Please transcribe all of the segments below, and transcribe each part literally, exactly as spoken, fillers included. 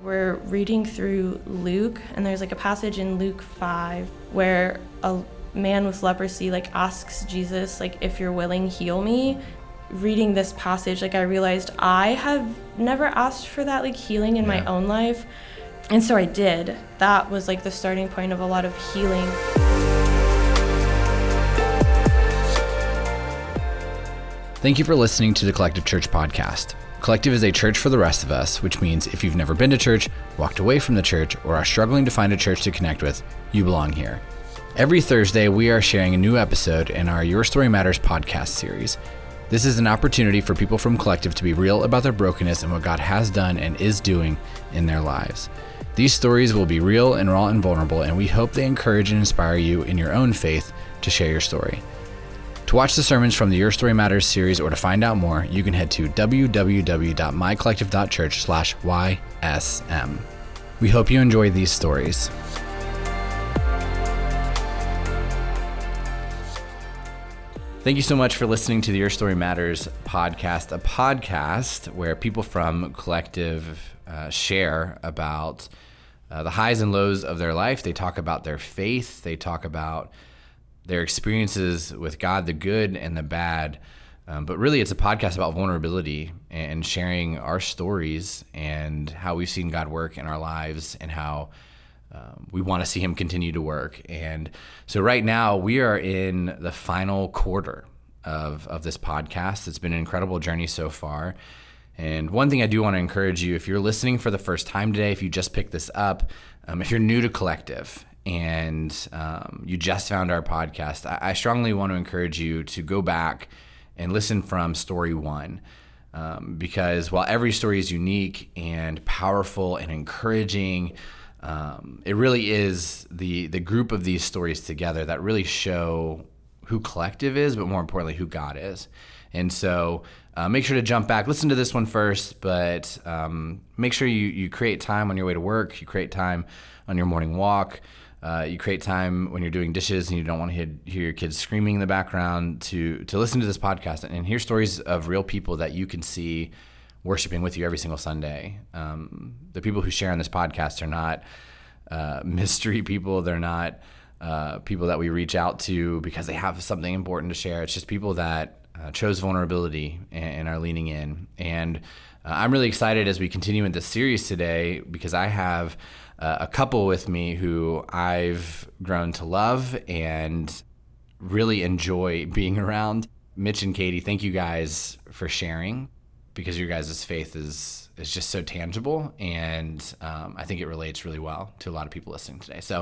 We're reading through Luke, and there's like a passage in Luke five where a man with leprosy like asks Jesus, like, if you're willing, heal me. Reading this passage, like, I realized I have never asked for that, like, healing in yeah. my own life. And so I did. That was like the starting point of a lot of healing. Thank you for listening to the Collective Church podcast. Collective is a church for the rest of us, which means if you've never been to church, walked away from the church, or are struggling to find a church to connect with, you belong here. Every Thursday, we are sharing a new episode in our Your Story Matters podcast series. This is an opportunity for people from Collective to be real about their brokenness and what God has done and is doing in their lives. These stories will be real and raw and vulnerable, and we hope they encourage and inspire you in your own faith to share your story. To watch the sermons from the Your Story Matters series or to find out more, you can head to w w w dot my collective dot church slash Y S M. We hope you enjoy these stories. Thank you so much for listening to the Your Story Matters podcast, a podcast where people from Collective uh, share about uh, the highs and lows of their life. They talk about their faith. They talk about their experiences with God, the good and the bad. Um, but really, it's a podcast about vulnerability and sharing our stories and how we've seen God work in our lives and how um, we want to see him continue to work. And so right now, we are in the final quarter of, of this podcast. It's been an incredible journey so far. And one thing I do want to encourage you, if you're listening for the first time today, if you just picked this up, um, if you're new to Collective, and um, you just found our podcast, I, I strongly want to encourage you to go back and listen from story one, um, because while every story is unique and powerful and encouraging, um, it really is the the group of these stories together that really show who Collective is, but more importantly, who God is. And so uh, make sure to jump back, listen to this one first, but um, make sure you, you create time on your way to work, you create time on your morning walk, Uh, you create time when you're doing dishes and you don't want to hear, hear your kids screaming in the background to to listen to this podcast and hear stories of real people that you can see worshiping with you every single Sunday. Um, the people who share on this podcast are not uh, mystery people. They're not uh, people that we reach out to because they have something important to share. It's just people that uh, chose vulnerability and, and are leaning in. And uh, I'm really excited as we continue in this series today because I have Uh, a couple with me who I've grown to love and really enjoy being around. Mitch and Kaite, thank you guys for sharing because your guys' faith is, is just so tangible, and um, I think it relates really well to a lot of people listening today. So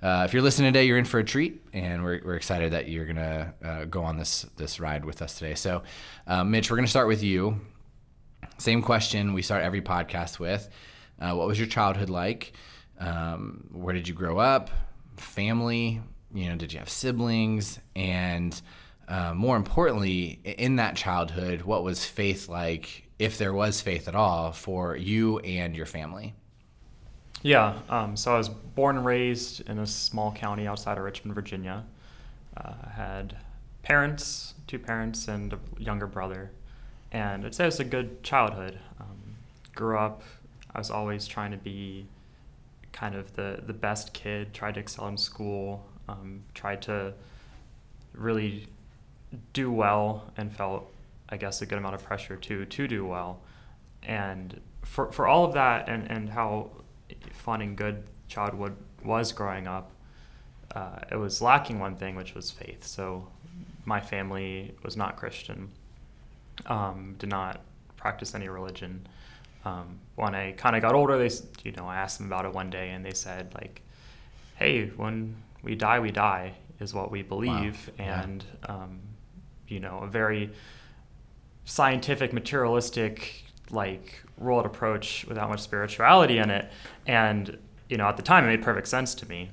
uh, if you're listening today, you're in for a treat, and we're, we're excited that you're going to uh, go on this, this ride with us today. So uh, Mitch, we're going to start with you. Same question we start every podcast with. Uh, what was your childhood like? Um, where did you grow up? Family, you know, did you have siblings? And uh, more importantly, in that childhood, what was faith like, if there was faith at all, for you and your family? Yeah, um, so I was born and raised in a small county outside of Richmond, Virginia. Uh, I had parents, two parents, and a younger brother. And I'd say it was a good childhood. Um, grew up, I was always trying to be kind of the, the best kid, tried to excel in school, um, tried to really do well, and felt, I guess, a good amount of pressure to to do well. And for for all of that and, and how fun and good childhood was growing up, uh, it was lacking one thing, which was faith. So my family was not Christian, um, did not practice any religion. Um, when I kind of got older, they, you know, I asked them about it one day, and they said, like, "Hey, when we die, we die is what we believe." Wow. And yeah. um, you know, a very scientific, materialistic, like, world approach without much spirituality in it. And you know, at the time, it made perfect sense to me.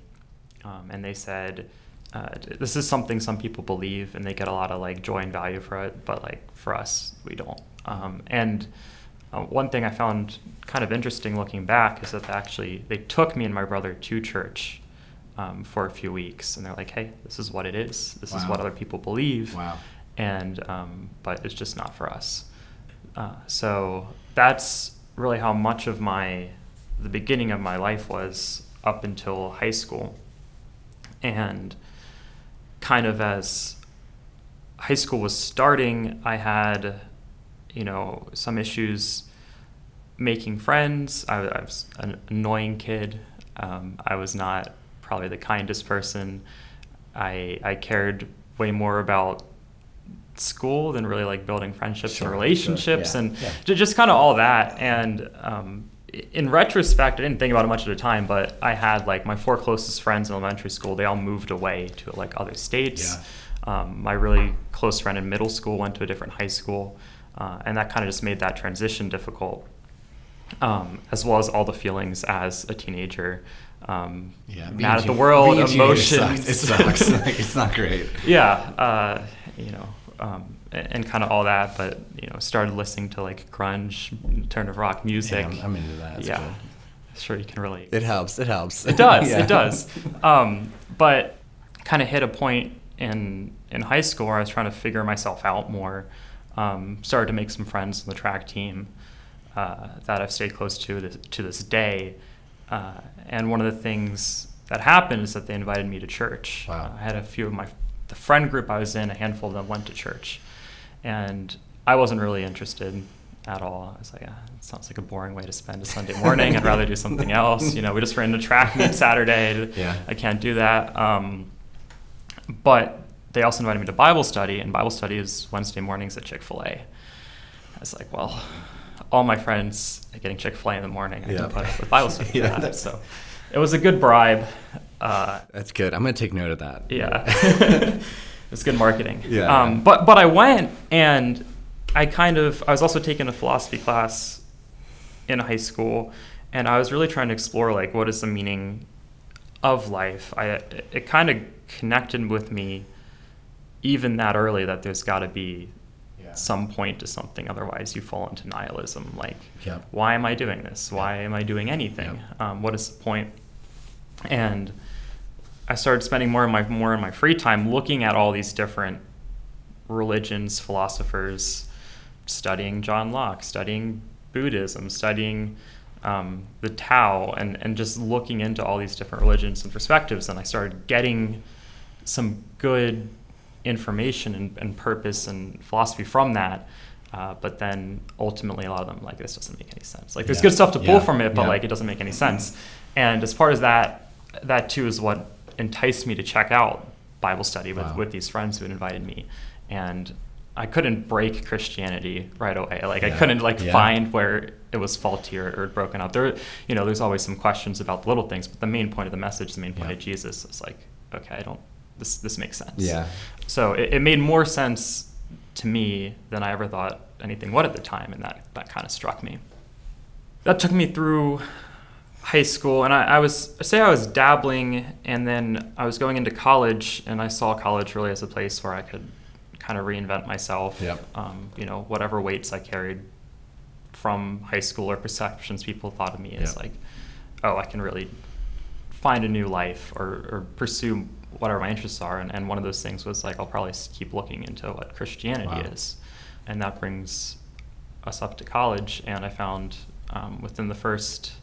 Um, and they said, uh, "This is something some people believe, and they get a lot of like joy and value for it, but like for us, we don't." Um, and Uh, one thing I found kind of interesting looking back is that they actually they took me and my brother to church um, for a few weeks, and they're like, "Hey, this is what it is. This wow. is what other people believe." Wow. And um, but it's just not for us. Uh, so that's really how much of my the beginning of my life was up until high school. And kind of as high school was starting, I had, you know, some issues making friends. I, I was an annoying kid. Um, I was not probably the kindest person. I I cared way more about school than really like building friendships sure, and relationships sure. yeah, and yeah. just kind of all that. And um, in retrospect, I didn't think about it much at a time, but I had like my four closest friends in elementary school. They all moved away to like other states. Yeah. Um, my really close friend in middle school went to a different high school. Uh, and that kind of just made that transition difficult. Um, as well as all the feelings as a teenager, um, yeah, mad at the world, emotions. It sucks. It sucks. It's not great. Yeah, uh, you know, um, and, and kind of all that. But you know, started listening to like grunge, alternative rock music. Yeah, I'm into that. That's yeah, cool. Sure you can relate. It helps. It helps. It does. yeah. It does. Um, but kind of hit a point in in high school where I was trying to figure myself out more. Um, started to make some friends on the track team. Uh, that I've stayed close to this, to this day. Uh, and one of the things that happened is that they invited me to church. Wow. Uh, I had a few of my, the friend group I was in, a handful of them went to church. And I wasn't really interested at all. I was like, ah, it sounds like a boring way to spend a Sunday morning. I'd rather do something else. You know, we just ran to track meet Saturday. Yeah. I can't do that. Um, but they also invited me to Bible study, and Bible study is Wednesday mornings at Chick-fil-A. I was like, well... all my friends are getting Chick-fil-A in the morning. I yeah. can put up with Bible study for yeah, that. So it was a good bribe. Uh, that's good. I'm going to take note of that. Yeah. It's good marketing. Yeah. Um, but but I went, and I kind of, I was also taking a philosophy class in high school, and I was really trying to explore, like, what is the meaning of life? I It kind of connected with me even that early that there's got to be some point to something, otherwise you fall into nihilism. Like, yep. why am I doing this? Why am I doing anything? Yep. Um, what is the point? And I started spending more of my more of my free time looking at all these different religions, philosophers, studying John Locke, studying Buddhism, studying um, the Tao, and and just looking into all these different religions and perspectives. And I started getting some good information and, and purpose and philosophy from that, uh, but then ultimately a lot of them, like, this doesn't make any sense. Like, there's yeah. good stuff to pull yeah. from it, but yeah. like, it doesn't make any sense. And as far as that, that too is what enticed me to check out Bible study with, wow. with these friends who had invited me. And I couldn't break Christianity right away. Like, yeah. I couldn't like yeah. find where it was faulty or, or broken up. There, you know, there's always some questions about the little things, but the main point of the message, the main point yeah. of Jesus, is like, okay, I don't. This this makes sense. Yeah. So it, it made more sense to me than I ever thought anything would at the time, and that, that kind of struck me. That took me through high school, and I, I was I say I was dabbling, and then I was going into college, and I saw college really as a place where I could kind of reinvent myself. Yep. Um, you know, whatever weights I carried from high school or perceptions people thought of me as, yep. like, oh, I can really find a new life or, or pursue whatever my interests are. And, and one of those things was like, I'll probably keep looking into what Christianity wow. is. And that brings us up to college. And I found um, within the first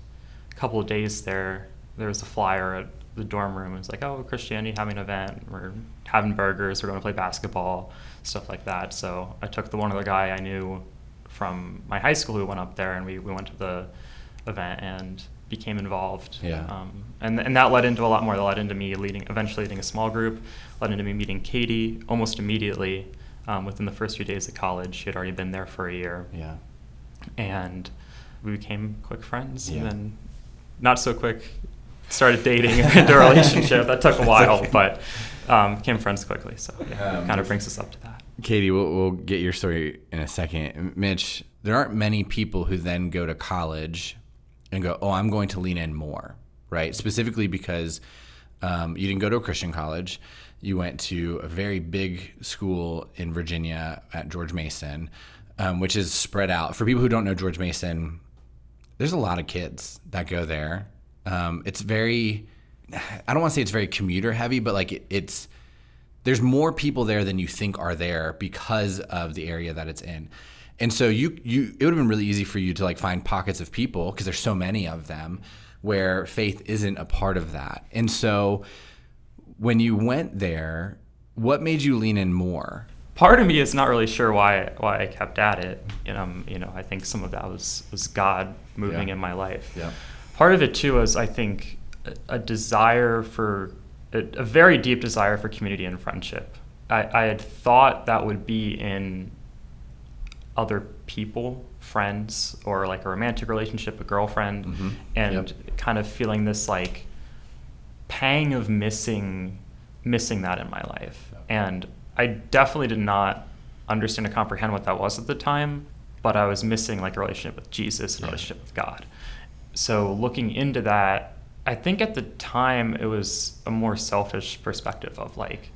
couple of days there, there was a flyer at the dorm room. It was like, oh, Christianity having an event. We're having burgers. We're going to play basketball, stuff like that. So I took the one other guy I knew from my high school who went up there, and we, we went to the event and became involved. Yeah. Um, and and that led into a lot more. That led into me leading, eventually leading a small group, led into me meeting Kaite almost immediately um, within the first few days of college. She had already been there for a year. Yeah. And we became quick friends. Yeah. And then not so quick, started dating into a relationship. That took a while, okay. but um, became friends quickly. So yeah, um, it kind of brings us up to that. Kaite, we'll, we'll get your story in a second. Mitch, there aren't many people who then go to college and go, oh, I'm going to lean in more, right? Specifically because um, you didn't go to a Christian college. You went to a very big school in Virginia at George Mason, um, which is spread out. For people who don't know George Mason, there's a lot of kids that go there. Um, it's very, I don't want to say it's very commuter heavy, but like it, it's, there's more people there than you think are there because of the area that it's in. And so you, you, it would have been really easy for you to like find pockets of people, because there's so many of them, where faith isn't a part of that. And so when you went there, what made you lean in more? Part of me is not really sure why why I kept at it. And um, you know, I think some of that was was God moving yeah. in my life. Yeah. Part of it too was, I think, a, a desire for a, a very deep desire for community and friendship. I, I had thought that would be in other people, friends, or like a romantic relationship, a girlfriend, mm-hmm. and yep. kind of feeling this like pang of missing missing that in my life. Okay. And I definitely did not understand or comprehend what that was at the time, but I was missing like a relationship with Jesus and yeah. a relationship with God. So looking into that, I think at the time it was a more selfish perspective of like,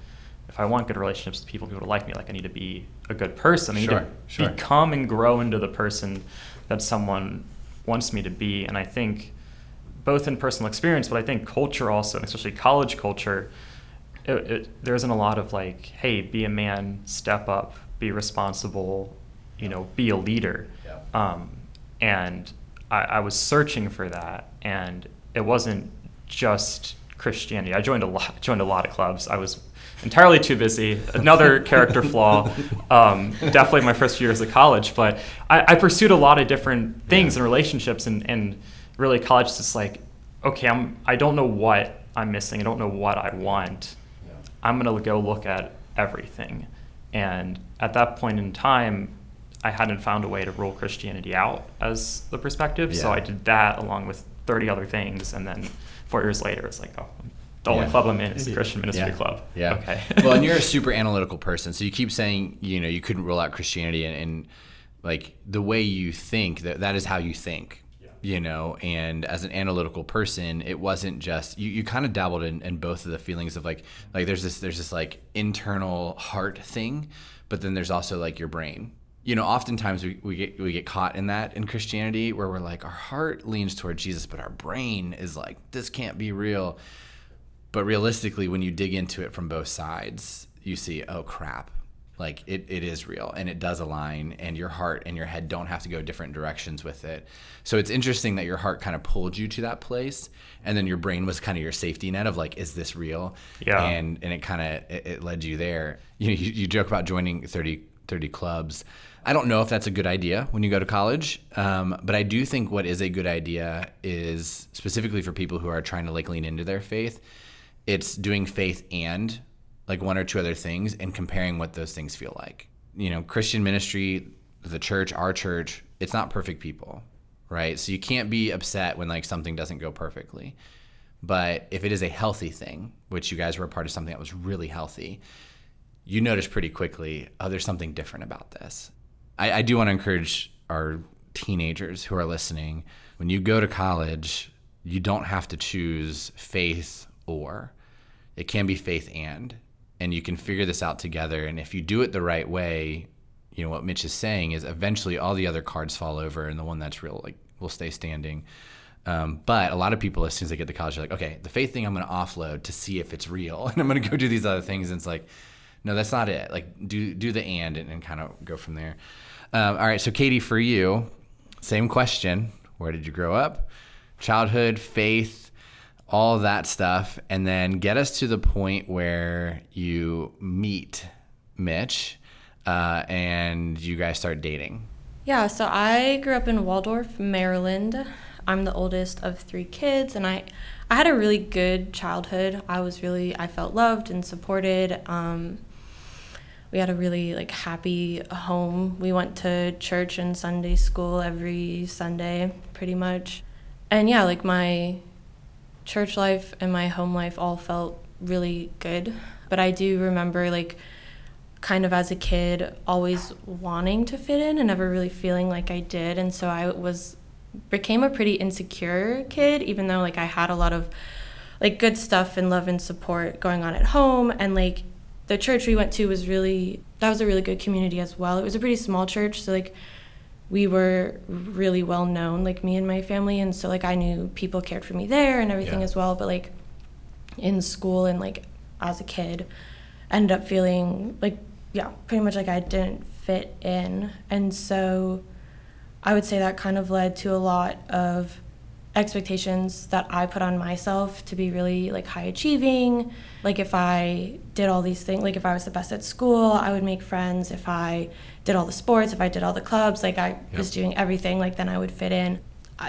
if I want good relationships with people, people to like me, like I need to be a good person. I need sure, to sure. become and grow into the person that someone wants me to be. And I think both in personal experience, but I think culture also, and especially college culture, it, it, there isn't a lot of like, hey, be a man, step up, be responsible, you know, be a leader. Yeah. Um, and I, I was searching for that, and it wasn't just Christianity. I joined a lot, joined a lot of clubs. I was entirely too busy, another character flaw, um, definitely my first few years of college. But I, I pursued a lot of different things yeah. and relationships, and, and really college is just like, okay, I'm, I don't know what I'm missing. I don't know what I want. Yeah. I'm going to go look at everything. And at that point in time, I hadn't found a way to rule Christianity out as the perspective. Yeah. So I did that along with thirty other things. And then four years later, it's like, oh, the only yeah. club I'm in is the Christian ministry yeah. club. Yeah. Okay. Well, and you're a super analytical person. So you keep saying, you know, you couldn't rule out Christianity, and, and like the way you think, that that is how you think, yeah. you know, and as an analytical person, it wasn't just, you, you kind of dabbled in, in both of the feelings of like, like there's this, there's this like internal heart thing, but then there's also like your brain. You know, oftentimes we, we get we get caught in that in Christianity, where we're like, our heart leans toward Jesus, but our brain is like, this can't be real. But realistically, when you dig into it from both sides, you see, oh, crap, like it, it is real, and it does align, and your heart and your head don't have to go different directions with it. So it's interesting that your heart kind of pulled you to that place, and then your brain was kind of your safety net of like, is this real? Yeah. And and it kind of it, it led you there. You know, you, you joke about joining thirty, thirty clubs. I don't know if that's a good idea when you go to college, um, but I do think what is a good idea is specifically for people who are trying to like lean into their faith. It's doing faith and like one or two other things and comparing what those things feel like. You know, Christian ministry, the church, our church, it's not perfect people, right? So you can't be upset when like something doesn't go perfectly. But if it is a healthy thing, which you guys were a part of something that was really healthy, you notice pretty quickly, oh, there's something different about this. I, I do want to encourage our teenagers who are listening, when you go to college, you don't have to choose faith or. It can be faith and, and you can figure this out together. And if you do it the right way, you know, what Mitch is saying is eventually all the other cards fall over and the one that's real, like, will stay standing. Um, but a lot of people, as soon as they get to college, they're like, okay, the faith thing I'm going to offload to see if it's real. And I'm going to go do these other things. And it's like, no, that's not it. Like do, do the and, and, and kind of go from there. Um, all right. So Kaite, for you, same question. Where did you grow up? Childhood, faith, all that stuff, and then get us to the point where you meet Mitch uh, and you guys start dating. Yeah, so I grew up in Waldorf, Maryland. I'm the oldest of three kids, and I, I had a really good childhood. I was really, I felt loved and supported. Um, we had a really like happy home. We went to church and Sunday school every Sunday, pretty much. And yeah, like my church life and my home life all felt really good. But I do remember, like, kind of as a kid, always wanting to fit in and never really feeling like I did. And so I was became a pretty insecure kid, even though, like, I had a lot of, like, good stuff and love and support going on at home. And, like, the church we went to was really, that was a really good community as well. It was a pretty small church, so, like, we were really well known, like me and my family, and so like I knew people cared for me there and everything yeah. as well. But like in school and like as a kid, I ended up feeling like yeah, pretty much like I didn't fit in. And so I would say that kind of led to a lot of expectations that I put on myself to be really like high achieving. Like if I did all these things, like if I was the best at school, I would make friends. If I did all the sports, if I did all the clubs, like I yep. was doing everything, like then I would fit in.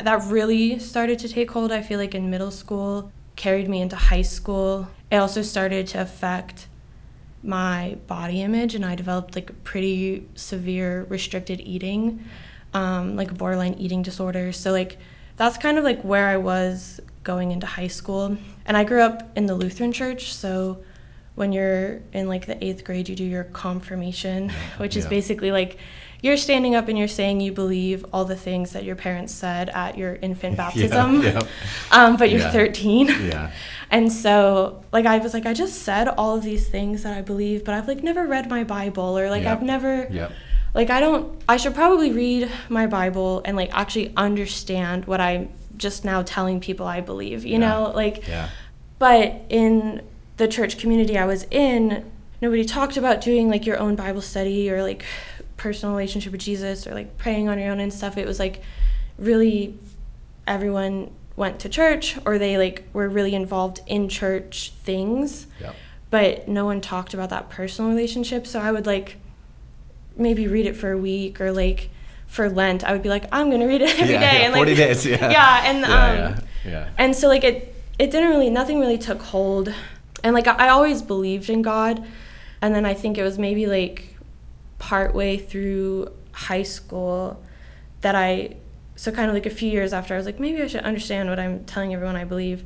That really started to take hold, I feel like, in middle school, carried me into high school. It also started to affect my body image, and I developed like a pretty severe restricted eating, um, like a borderline eating disorder. So like that's kind of like where I was going into high school. And I grew up in the Lutheran church, so when you're in like the eighth grade, you do your confirmation, which yeah. is basically like you're standing up and you're saying you believe all the things that your parents said at your infant baptism, yeah, yeah. Um, but you're yeah. thirteen. Yeah. And so like I was like, I just said all of these things that I believe, but I've like never read my Bible, or like yep. I've never... Yep. Like I don't, I should probably read my Bible and like actually understand what I'm just now telling people I believe, you yeah. know, like, yeah. but in the church community I was in, nobody talked about doing like your own Bible study or like personal relationship with Jesus or like praying on your own and stuff. It was like really everyone went to church or they like were really involved in church things, yeah. but no one talked about that personal relationship. So I would like maybe read it for a week, or like for Lent I would be like, I'm gonna read it every yeah, day yeah, and like forty days yeah yeah and yeah, um yeah, yeah. and so like it it didn't really nothing really took hold, and like I, I always believed in God, and then I think it was maybe like partway through high school that I so kind of like a few years after I was like, maybe I should understand what I'm telling everyone I believe.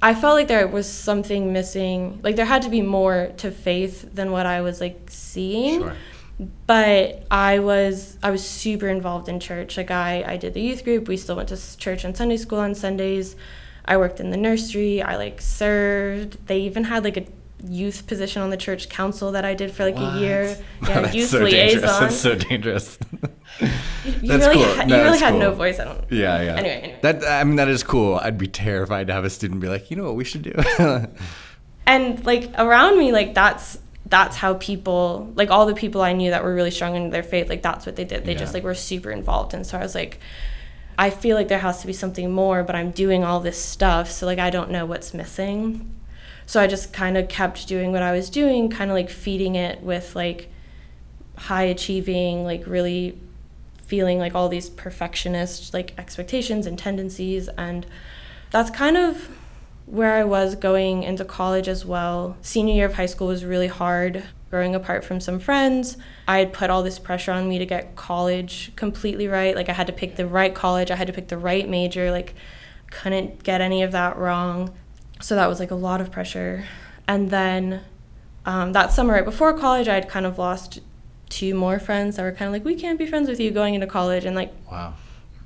I felt like there was something missing, like there had to be more to faith than what I was like seeing. Sure. But I was I was super involved in church. Like I, I did the youth group. We still went to church and Sunday school on Sundays. I worked in the nursery. I like served. They even had like a youth position on the church council that I did for like what? a year. Yeah, that's youth so liaison. Dangerous. That's so dangerous. you that's really cool. ha- no, you really that's had cool. no voice. I don't. Yeah, yeah. Anyway, anyway. That I mean that is cool. I'd be terrified to have a student be like, you know what we should do. And like around me, like that's. that's how people, like all the people I knew that were really strong in their faith, like that's what they did. They yeah. just like were super involved. And so I was like, I feel like there has to be something more, but I'm doing all this stuff. So like, I don't know what's missing. So I just kind of kept doing what I was doing, kind of like feeding it with like high achieving, like really feeling like all these perfectionist like expectations and tendencies. And that's kind of where I was going into college as well. Senior year of high school was really hard, growing apart from some friends. I had put all this pressure on me to get college completely right. Like I had to pick the right college, I had to pick the right major, like couldn't get any of that wrong. So that was like a lot of pressure. And then um, that summer right before college, I had kind of lost two more friends that were kind of like, we can't be friends with you going into college. And like, wow,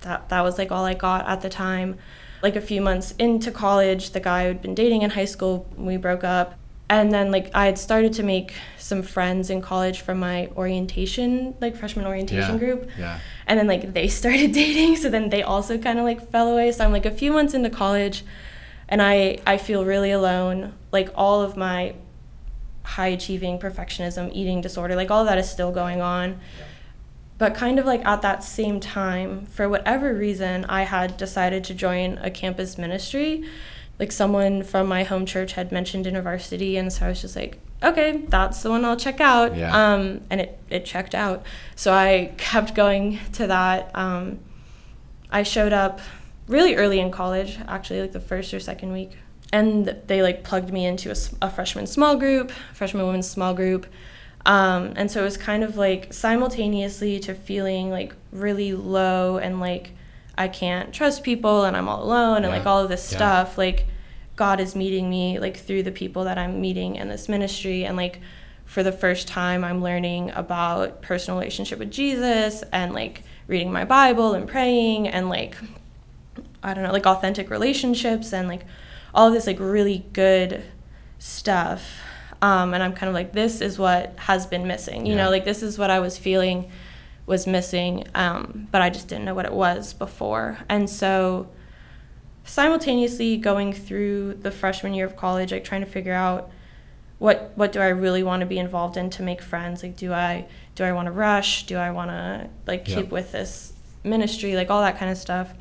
that that was like all I got at the time. Like a few months into college, the guy I'd been dating in high school, we broke up. And then like I had started to make some friends in college from my orientation, like freshman orientation yeah, group. Yeah. And then like they started dating, so then they also kind of like fell away. So I'm like a few months into college and I, I feel really alone. Like all of my high achieving perfectionism, eating disorder, like all of that is still going on. Yeah. But kind of like at that same time, for whatever reason, I had decided to join a campus ministry. Like someone from my home church had mentioned InterVarsity, and so I was just like, okay, that's the one I'll check out. Yeah. Um, and it, it checked out. So I kept going to that. Um, I showed up really early in college, actually like the first or second week. And they like plugged me into a, a freshman small group, freshman women's small group. Um, and so it was kind of like simultaneously to feeling like really low and like I can't trust people and I'm all alone and yeah. like all of this yeah. stuff, like God is meeting me like through the people that I'm meeting in this ministry, and like for the first time I'm learning about personal relationship with Jesus and like reading my Bible and praying and like I don't know, like authentic relationships and like all of this like really good stuff. Um, and I'm kind of like, this is what has been missing, you yeah. know, like this is what I was feeling was missing, um, but I just didn't know what it was before. And so simultaneously going through the freshman year of college, like trying to figure out what what do I really want to be involved in to make friends? Like, do I do I want to rush? Do I want to like keep yeah. with this ministry? Like all that kind of stuff.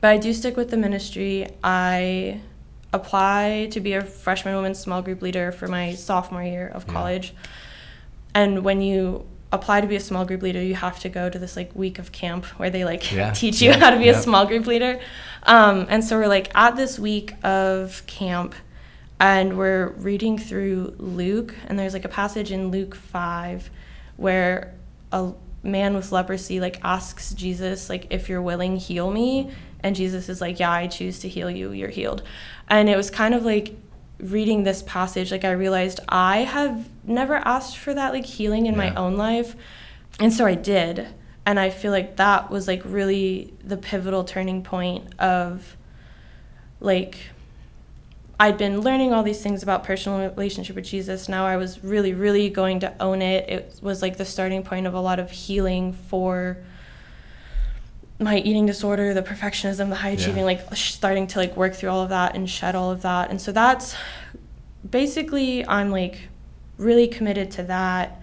But I do stick with the ministry. I apply to be a freshman women's small group leader for my sophomore year of college. Yeah. And when you apply to be a small group leader, you have to go to this like week of camp where they like yeah. teach you yeah. how to be yeah. a small group leader. Um, and so we're like at this week of camp and we're reading through Luke, and there's like a passage in Luke five where a man with leprosy like asks Jesus, like, if you're willing, heal me. And Jesus is like, yeah, I choose to heal you. You're healed. And it was kind of like reading this passage, like I realized I have never asked for that like healing in yeah. my own life. And so I did. And I feel like that was like really the pivotal turning point of like, I'd been learning all these things about personal relationship with Jesus. Now I was really, really going to own it. It was like the starting point of a lot of healing for my eating disorder, the perfectionism, the high achieving, yeah. like starting to like work through all of that and shed all of that. And so that's basically, I'm like really committed to that,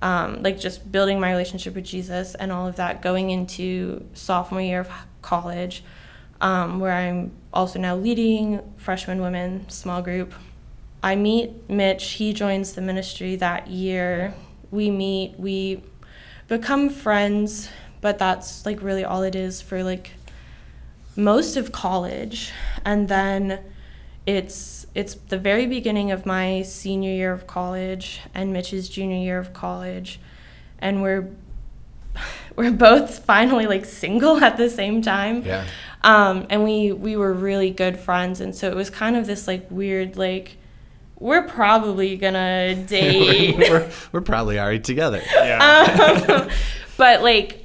um, like just building my relationship with Jesus and all of that going into sophomore year of college, um, where I'm also now leading freshman women small group. I meet Mitch, he joins the ministry that year. We meet, we become friends, but that's like really all it is for like most of college. And then it's it's the very beginning of my senior year of college and Mitch's junior year of college, and we're we're both finally like single at the same time. Yeah. Um, and we we were really good friends, and so it was kind of this like weird like, we're probably gonna date. we're, we're, we're probably already together. Yeah. Um, but like,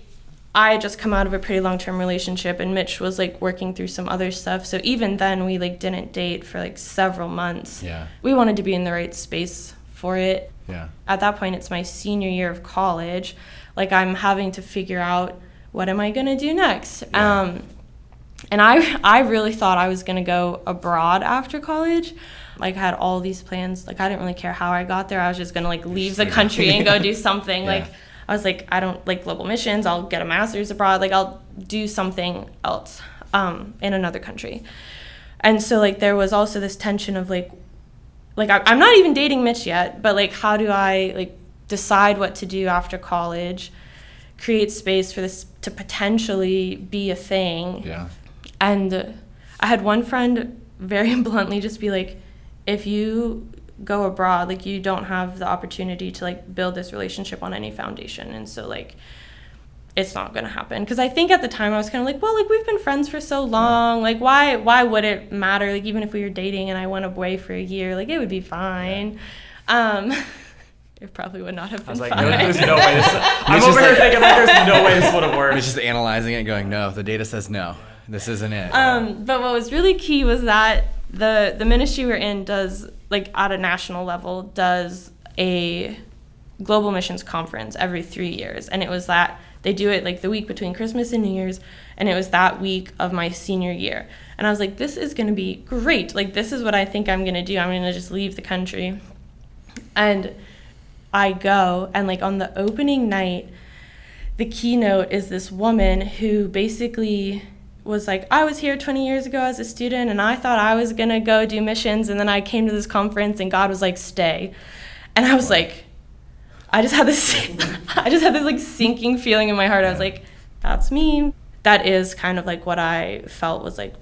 I had just come out of a pretty long-term relationship, and Mitch was like working through some other stuff. So even then we like didn't date for like several months. Yeah. We wanted to be in the right space for it. Yeah. At that point, it's my senior year of college. Like I'm having to figure out, what am I going to do next? Yeah. Um, and I, I really thought I was going to go abroad after college. Like I had all these plans. Like I didn't really care how I got there. I was just going to like leave the country and go do something. Yeah. Like, I was like, I don't like global missions. I'll get a master's abroad. Like, I'll do something else um, in another country. And so, like, there was also this tension of, like, like I, I'm not even dating Mitch yet, but, like, how do I, like, decide what to do after college, create space for this to potentially be a thing? Yeah. And uh, I had one friend very bluntly just be like, if you go abroad, like, you don't have the opportunity to like build this relationship on any foundation, and so like it's not gonna happen. Because I think at the time I was kind of like, well, like, we've been friends for so long, like why why would it matter? Like, even if we were dating and I went away for a year, like it would be fine. Yeah. Um it probably would not have been. I was like, fine. No, there's no way this, I'm over here like, thinking like there's no way this would have worked. It's just analyzing it and going, no, the data says no, this isn't it. Um but what was really key was that the the ministry we're in does, like at a national level, does a global missions conference every three years. And it was that they do it like the week between Christmas and New Year's. And it was that week of my senior year. And I was like, this is going to be great. Like, this is what I think I'm going to do. I'm going to just leave the country. And I go, and like on the opening night, the keynote is this woman who basically was like, I was here twenty years ago as a student, and I thought I was gonna go do missions, and then I came to this conference and God was like, stay. And I was like, I just had this I just had this like sinking feeling in my heart. I was like, that's me. That is kind of like what I felt was like,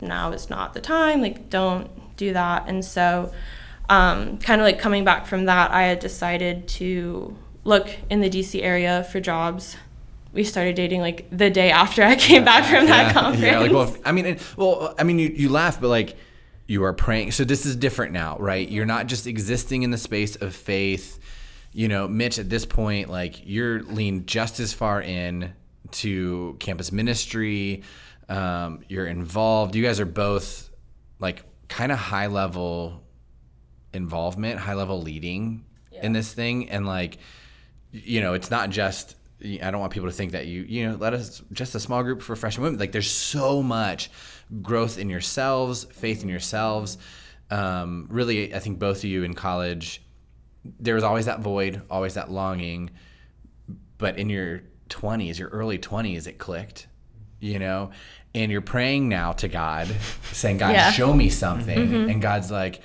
now is not the time, like don't do that. And so um, kind of like coming back from that, I had decided to look in the D C area for jobs. We started dating like the day after I came yeah, back from that yeah, conference. Yeah, like, well, I mean, and, well, I mean, you, you laugh, but like you are praying. So this is different now, right? You're not just existing in the space of faith. You know, Mitch, at this point, like you're leaned just as far in to campus ministry. Um, you're involved. You guys are both like kind of high level involvement, high level leading yeah. in this thing. And like, you know, it's not just, I don't want people to think that you, you know, let us just a small group for freshman women. Like, there's so much growth in yourselves, faith in yourselves. Um, really, I think both of you in college, there was always that void, always that longing. but in your twenties, your early twenties, it clicked, you know, and you're praying now to God, saying, God, yeah. show me something. Mm-hmm. And God's like,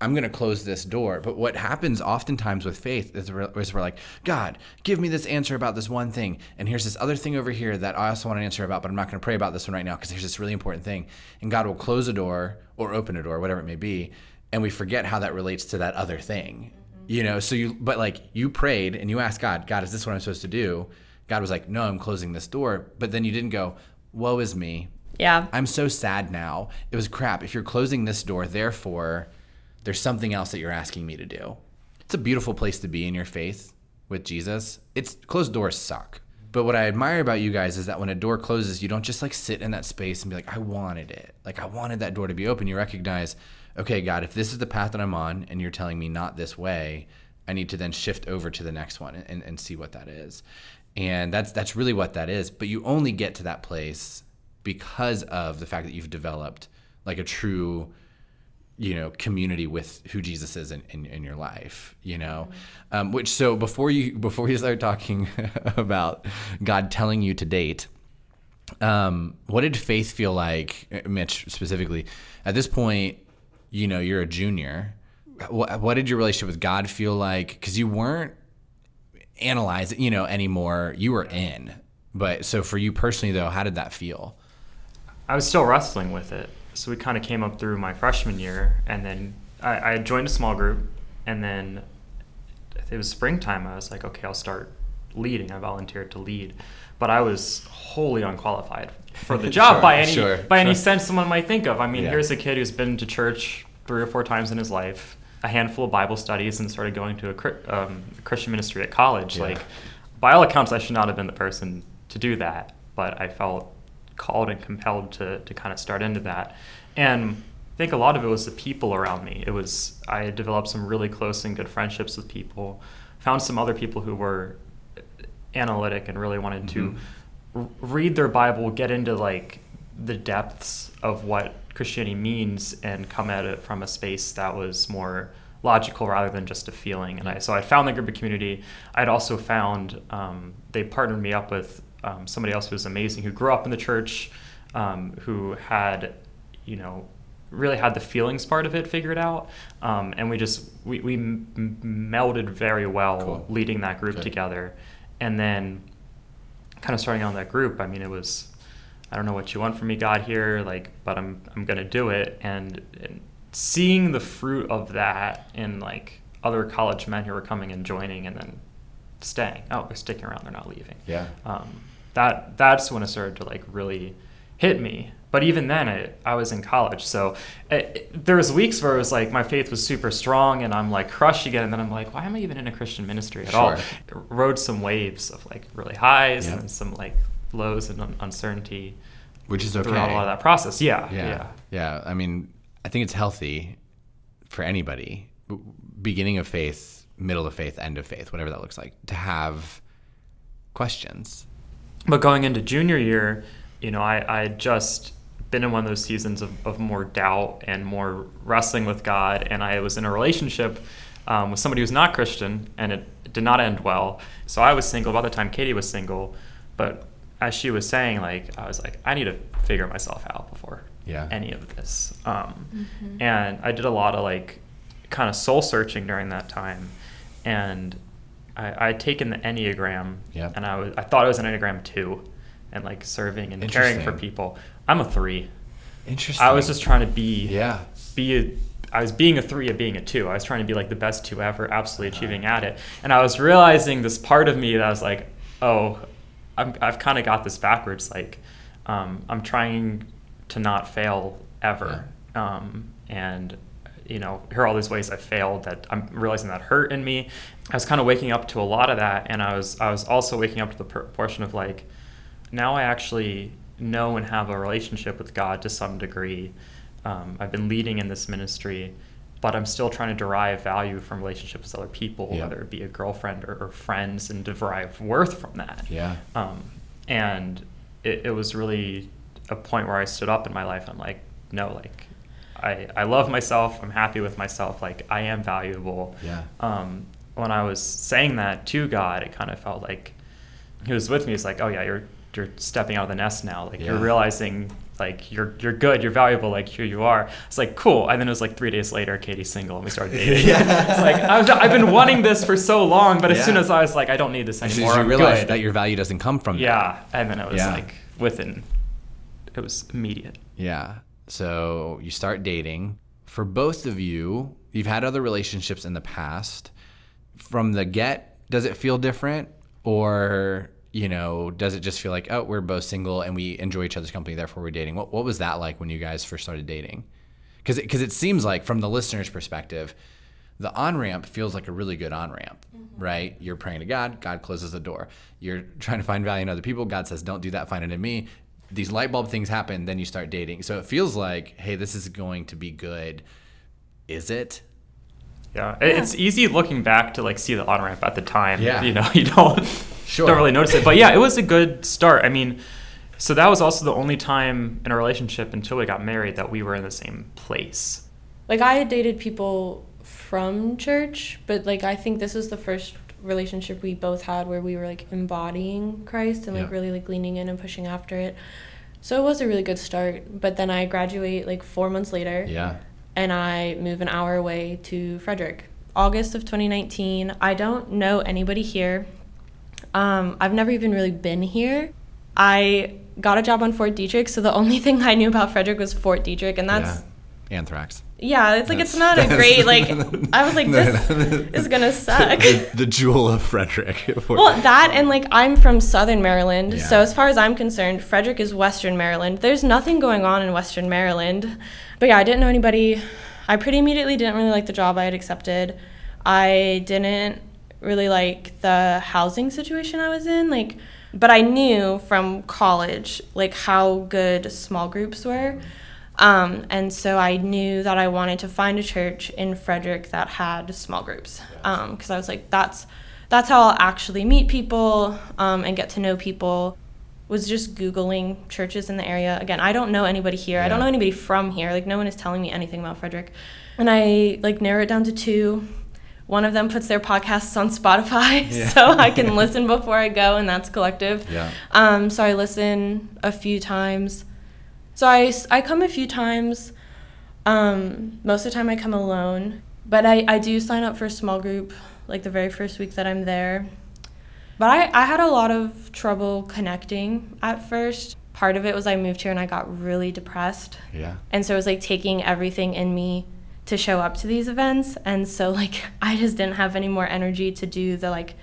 I'm going to close this door. But what happens oftentimes with faith is we're, is we're like, God, give me this answer about this one thing. And here's this other thing over here that I also want an answer about, but I'm not going to pray about this one right now because here's this really important thing. And God will close a door or open a door, whatever it may be. And we forget how that relates to that other thing, mm-hmm. you know? So you, but like you prayed and you asked God, God, is this what I'm supposed to do? God was like, no, I'm closing this door. But then you didn't go, woe is me. Yeah. I'm so sad now. It was crap. If you're closing this door, therefore, there's something else that you're asking me to do. It's a beautiful place to be in your faith with Jesus. It's closed doors suck. But what I admire about you guys is that when a door closes, you don't just like sit in that space and be like, I wanted it. Like I wanted that door to be open. You recognize, okay, God, if this is the path that I'm on and you're telling me not this way, I need to then shift over to the next one and, and see what that is. And that's that's really what that is. But you only get to that place because of the fact that you've developed like a true, you know, community with who Jesus is in, in, in your life, you know, um, which so before you before you start talking about God telling you to date, um, what did faith feel like, Mitch, specifically? At this point, you know, you're a junior. What, what did your relationship with God feel like? Because you weren't analyzing, you know, anymore. You were in. But so for you personally, though, how did that feel? I was still wrestling with it. So we kind of came up through my freshman year, and then I, I joined a small group, and then it was springtime. I was like, okay, I'll start leading. I volunteered to lead, but I was wholly unqualified for the job sure, by any sure, by sure. any sense someone might think of. I mean, yeah. here's a kid who's been to church three or four times in his life, a handful of Bible studies, and started going to a um, Christian ministry at college. Yeah. Like, by all accounts, I should not have been the person to do that, but I felt called and compelled to to kind of start into that. And I think a lot of it was the people around me. It was, I had developed some really close and good friendships with people, found some other people who were analytic and really wanted mm-hmm. to r- read their Bible, get into like the depths of what Christianity means, and come at it from a space that was more logical rather than just a feeling. And I, so I found the group of community. I'd also found, um, they partnered me up with Um, somebody else who was amazing, who grew up in the church, um, who had, you know, really had the feelings part of it figured out. Um, and we just, we, we m- melded very well cool. leading that group okay. together. And then kind of starting on that group, I mean, it was, I don't know what you want from me, God, here, like, but I'm I'm going to do it. And, and seeing the fruit of that in like other college men who were coming and joining and then staying. Oh, they're sticking around. They're not leaving. Yeah. Um, that that's when it started to like really hit me. But even then, I, I was in college, so it, it, there was weeks where it was like my faith was super strong, and I'm like crushing it, and then I'm like, why am I even in a Christian ministry at sure. all? It rode some waves of like really highs yep. and some like lows and un- uncertainty, which is okay. Throughout all of that process, yeah, yeah, yeah, yeah. I mean, I think it's healthy for anybody. Beginning of faith, middle of faith, end of faith, whatever that looks like, to have questions. But going into junior year, you know, I, I had just been in one of those seasons of, of more doubt and more wrestling with God. And I was in a relationship um, with somebody who's not Christian, and it did not end well. So I was single by the time Katie was single. But as she was saying, like, I was like, I need to figure myself out before yeah. any of this. Um, mm-hmm. And I did a lot of like kind of soul searching during that time. And I had taken the Enneagram, yep. and I was I thought it was an Enneagram two, and like serving and caring for people. I'm a three. Interesting. I was just trying to be yeah be a, I was being a three of being a two. I was trying to be like the best two ever, absolutely achieving uh-huh. at it. And I was realizing this part of me that I was like, oh, I'm, I've kind of got this backwards. Like, um, I'm trying to not fail ever, yeah. um, and. You know, here are all these ways I failed that I'm realizing that hurt in me. I was kind of waking up to a lot of that, and I was I was also waking up to the per- portion of like, now I actually know and have a relationship with God to some degree. Um, I've been leading in this ministry, but I'm still trying to derive value from relationships with other people, yeah. whether it be a girlfriend or, or friends, and derive worth from that. Yeah. Um, and it, it was really a point where I stood up in my life, and I'm like, no, like, I, I love myself. I'm happy with myself. Like, I am valuable. Yeah. Um, when I was saying that to God, it kind of felt like he was with me. He's like, oh yeah, you're you're stepping out of the nest now. Like yeah. you're realizing like you're you're good, you're valuable, like here you are. It's like cool. And then it was like three days later, Katie's single and we started dating. yeah. It's like I've, I've been wanting this for so long, but as yeah. soon as I was like, I don't need this anymore. You realize that your value doesn't come from yeah. that. Yeah. And then it was yeah. like within it was immediate. Yeah. So you start dating. For both of you, you've had other relationships in the past. From the get, does it feel different? Or, you know, does it just feel like, oh, we're both single and we enjoy each other's company, therefore we're dating? What what was that like when you guys first started dating? Because it, 'cause it seems like, from the listener's perspective, the on-ramp feels like a really good on-ramp, mm-hmm. right? You're praying to God, God closes the door. You're trying to find value in other people, God says, don't do that, find it in me. These light bulb things happen, then you start dating. So it feels like, hey, this is going to be good. Is it? Yeah, yeah. It's easy looking back to like see the on-ramp at the time. Yeah. You know, you don't, sure. don't really notice it. But yeah, it was a good start. I mean, so that was also the only time in a relationship until we got married that we were in the same place. Like I had dated people from church, but like I think this was the first relationship we both had where we were like embodying Christ and like yeah. really like leaning in and pushing after it. So it was a really good start, but then I graduate like four months later yeah and I move an hour away to Frederick, August of twenty nineteen. I don't know anybody here. um I've never even really been here. I got a job on Fort Detrick, so the only thing I knew about Frederick was Fort Detrick, and that's yeah. Anthrax. Yeah, it's like that's, it's not a great like. I was like, this no, no, no. is gonna suck. The, the jewel of Frederick. Well, that and like I'm from Southern Maryland, yeah. so as far as I'm concerned, Frederick is Western Maryland. There's nothing going on in Western Maryland, but yeah, I didn't know anybody. I pretty immediately didn't really like the job I had accepted. I didn't really like the housing situation I was in, like, but I knew from college like how good small groups were. Um, and so I knew that I wanted to find a church in Frederick that had small groups, um, because I was like, that's that's how I'll actually meet people um, and get to know people, was just Googling churches in the area. Again, I don't know anybody here. Yeah. I don't know anybody from here. Like, no one is telling me anything about Frederick. And I, like, narrow it down to two. One of them puts their podcasts on Spotify, yeah. so I can listen before I go, and that's Collective. Yeah. Um, so I listen a few times. So I, I come a few times. Um, most of the time I come alone. But I, I do sign up for a small group, like the very first week that I'm there. But I, I had a lot of trouble connecting at first. Part of it was I moved here and I got really depressed. Yeah. And so it was like taking everything in me to show up to these events. And so like I just didn't have any more energy to do the like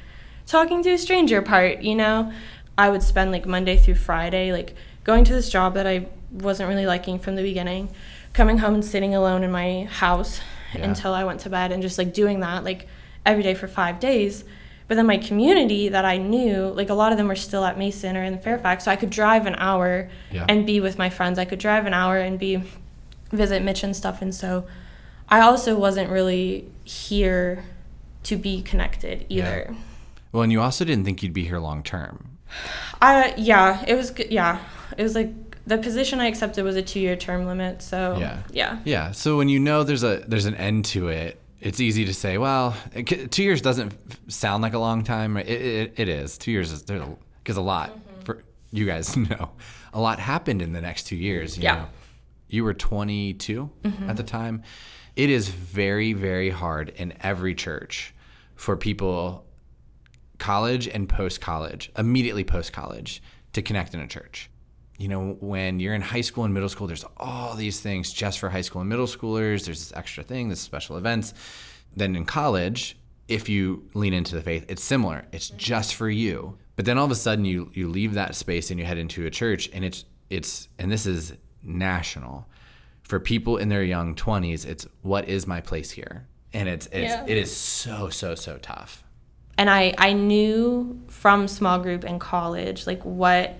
talking to a stranger part, you know? I would spend like Monday through Friday like going to this job that I wasn't really liking from the beginning, coming home and sitting alone in my house yeah. until I went to bed, and just like doing that like every day for five days. But then my community that I knew, like a lot of them were still at Mason or in Fairfax, so I could drive an hour yeah. and be with my friends. I could drive an hour and be visit Mitch and stuff. And so I also wasn't really here to be connected either. yeah. Well, and you also didn't think you'd be here long term. I yeah it was yeah it was like the position I accepted was a two-year term limit, so yeah. yeah. Yeah, so when you know there's a there's an end to it, it's easy to say, well, it, two years doesn't sound like a long time. It it, it is. Two years is, because a, a lot, mm-hmm. for you guys know, a lot happened in the next two years. You yeah. know? You were twenty-two mm-hmm. at the time. It is very, very hard in every church for people college and post-college, immediately post-college, to connect in a church. You know, when you're in high school and middle school, there's all these things just for high school and middle schoolers. There's this extra thing, this special events. Then in college, if you lean into the faith, it's similar. It's just for you. But then all of a sudden you you leave that space and you head into a church, and it's it's and this is national. For people in their young twenties, it's what is my place here? And it's it's yeah. it is so, so, so tough. And I, I knew from small group and college like what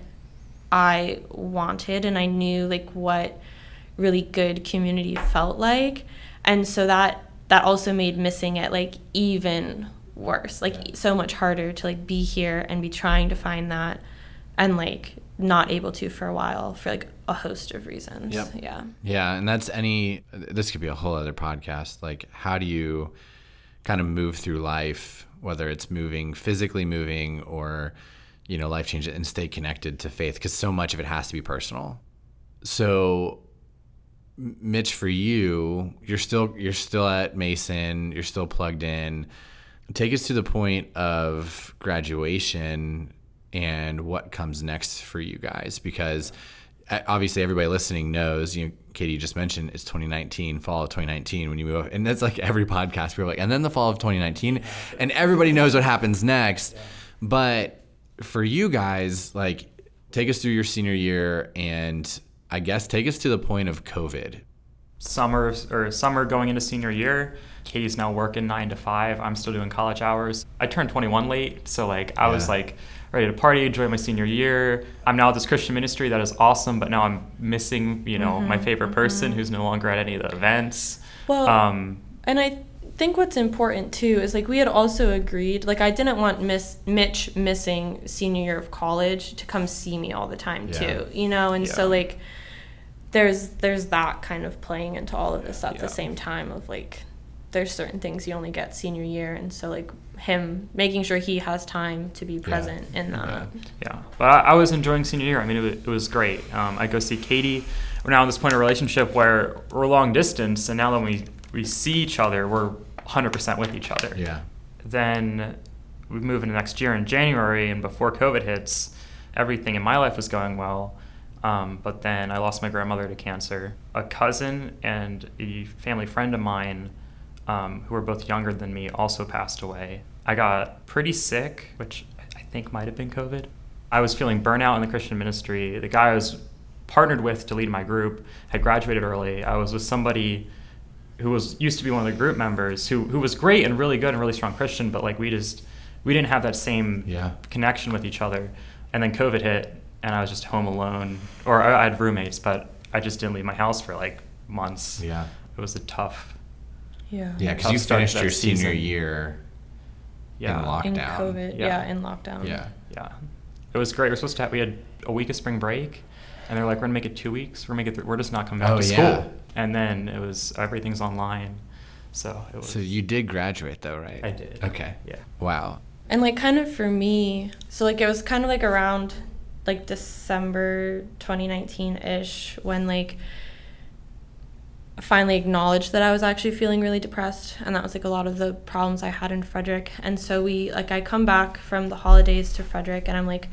I wanted, and I knew like what really good community felt like. And so that that also made missing it like even worse, like yeah. so much harder to like be here and be trying to find that, and like not able to for a while for like a host of reasons. Yep. Yeah. Yeah. And that's any this could be a whole other podcast, like how do you kind of move through life, whether it's moving physically moving or you know, life changes and stay connected to faith, because so much of it has to be personal. So Mitch, for you, you're still you're still at Mason, you're still plugged in. Take us to the point of graduation and what comes next for you guys, because obviously everybody listening knows, you know, Katie, you just mentioned it's twenty nineteen, fall of twenty nineteen when you move up, and that's like every podcast we're like, and then the fall of twenty nineteen, and everybody knows what happens next. But for you guys, like, take us through your senior year, and I guess take us to the point of COVID. Summer or summer going into senior year, Katie's now working nine to five. I'm still doing college hours. I turned twenty-one late, so like I yeah. was like ready to party, enjoy my senior year. I'm now at this Christian ministry that is awesome, but now I'm missing, you know, mm-hmm. my favorite person mm-hmm. who's no longer at any of the events. Well, um, and I think what's important too is like we had also agreed, like I didn't want Miss Mitch missing senior year of college to come see me all the time yeah. too, you know, and yeah. so like. There's there's that kind of playing into all of this at yeah. the same time of like there's certain things you only get senior year, and so like him making sure he has time to be present yeah. in that. Yeah. yeah, but I was enjoying senior year. I mean, it was, it was great. Um, I go see Katie. We're now in this point of relationship where we're long distance, and now that we we see each other, we're one hundred percent with each other. Yeah. Then we move into next year in January, and before COVID hits, everything in my life was going well. Um, but then I lost my grandmother to cancer. A cousin and a family friend of mine um, who were both younger than me also passed away. I got pretty sick, which I think might have been COVID. I was feeling burnout in the Christian ministry. The guy I was partnered with to lead my group had graduated early. I was with somebody who was used to be one of the group members who, who was great and really good and really strong Christian, but like we just we didn't have that same yeah. connection with each other. And then COVID hit. And I was just home alone, or I had roommates, but I just didn't leave my house for like months. Yeah, it was a tough. Yeah. Yeah, because you finished your season. senior year. Yeah. In lockdown. In COVID. Yeah. yeah, in lockdown. Yeah. Yeah, it was great. We're supposed to have we had a week of spring break, and they're like, we're gonna make it two weeks. We're gonna make it. Th- we're just not coming back oh, to yeah. school. And then it was everything's online, so it was. So you did graduate though, right? I did. Okay. Yeah. Wow. And like, kind of for me, so like it was kind of like around. Like December twenty nineteen-ish when like I finally acknowledged that I was actually feeling really depressed, and that was like a lot of the problems I had in Frederick. And so we like I come back from the holidays to Frederick, and I'm like,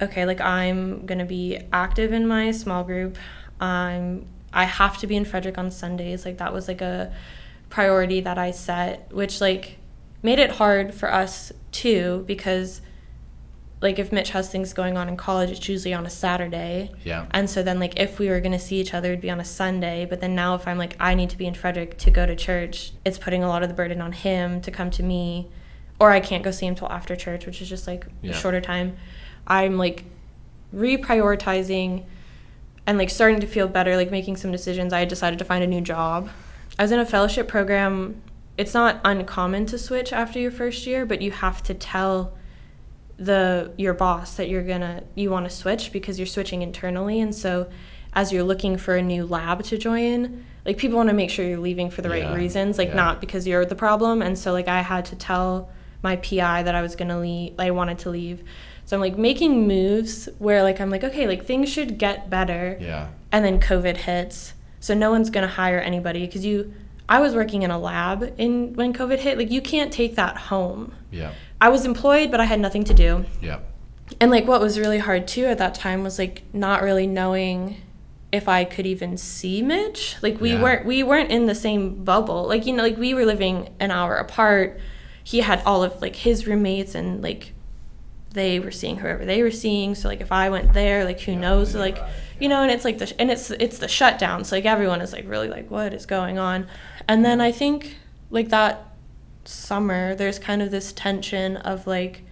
okay, like I'm gonna be active in my small group. I'm I have to be in Frederick on Sundays. Like that was like a priority that I set, which like made it hard for us too, because like if Mitch has things going on in college, it's usually on a Saturday. Yeah. And so then like if we were going to see each other, it'd be on a Sunday. But then now if I'm like, I need to be in Frederick to go to church, it's putting a lot of the burden on him to come to me. Or I can't go see him till after church, which is just like yeah. a shorter time. I'm like reprioritizing and like starting to feel better, like making some decisions. I decided to find a new job. I was in a fellowship program. It's not uncommon to switch after your first year, but you have to tell the your boss that you're gonna you want to switch, because you're switching internally. And so as you're looking for a new lab to join, like people want to make sure you're leaving for the yeah. right reasons, like yeah. not because you're the problem. And so like I had to tell my P I that I was gonna leave, I wanted to leave. So I'm like making moves where like I'm like, okay, like things should get better. Yeah. And then COVID hits, so no one's gonna hire anybody, because you I was working in a lab in when COVID hit. Like you can't take that home. Yeah. I was employed, but I had nothing to do. Yeah. And like what was really hard too at that time was like not really knowing if I could even see Mitch. Like we yeah. weren't we weren't in the same bubble. Like, you know, like we were living an hour apart. He had all of like his roommates, and like they were seeing whoever they were seeing. So like if I went there, like who yeah, knows? Like right. you know, and it's like the sh- and it's it's the shutdown. So like everyone is like really like what is going on? And then I think like that summer there's kind of this tension of like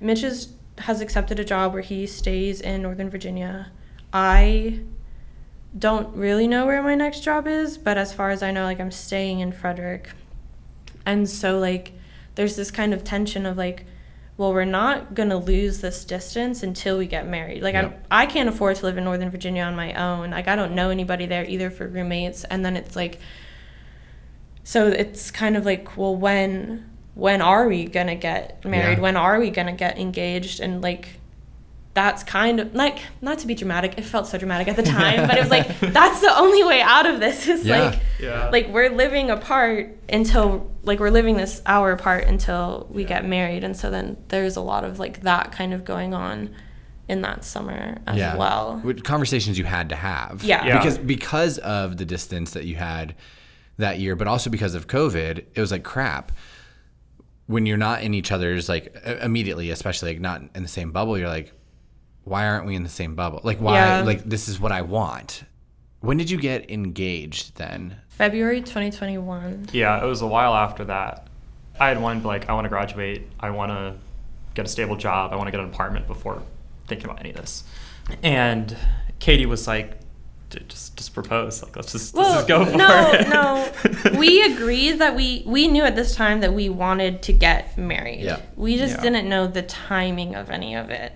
Mitch is, has accepted a job where he stays in Northern Virginia. I don't really know where my next job is, but as far as I know, like I'm staying in Frederick. And so like there's this kind of tension of like, well, we're not gonna lose this distance until we get married. Like yep. I I can't afford to live in Northern Virginia on my own. Like I don't know anybody there either for roommates. And then it's like, so it's kind of like, well, when when are we going to get married? Yeah. When are we going to get engaged? And, like, that's kind of, like, not to be dramatic. It felt so dramatic at the time. But it was like, that's the only way out of this is, yeah. like, yeah. like, we're living apart until, like, we're living this hour apart until we yeah. get married. And so then there's a lot of, like, that kind of going on in that summer as yeah. well. With conversations you had to have. Yeah. yeah. Because because of the distance that you had that year, but also because of COVID, it was like, crap. When you're not in each other's, like, immediately, especially, like, not in the same bubble, you're like, why aren't we in the same bubble? Like, why? Yeah. Like, this is what I want. When did you get engaged then? February twenty twenty-one. Yeah, it was a while after that. I had wanted, like, I want to graduate. I want to get a stable job. I want to get an apartment before thinking about any of this. And Katie was like, just just propose. Like, let's just, well, let's just go for no, it. No, no. We agreed that we, we knew at this time that we wanted to get married. Yeah. We just yeah. didn't know the timing of any of it.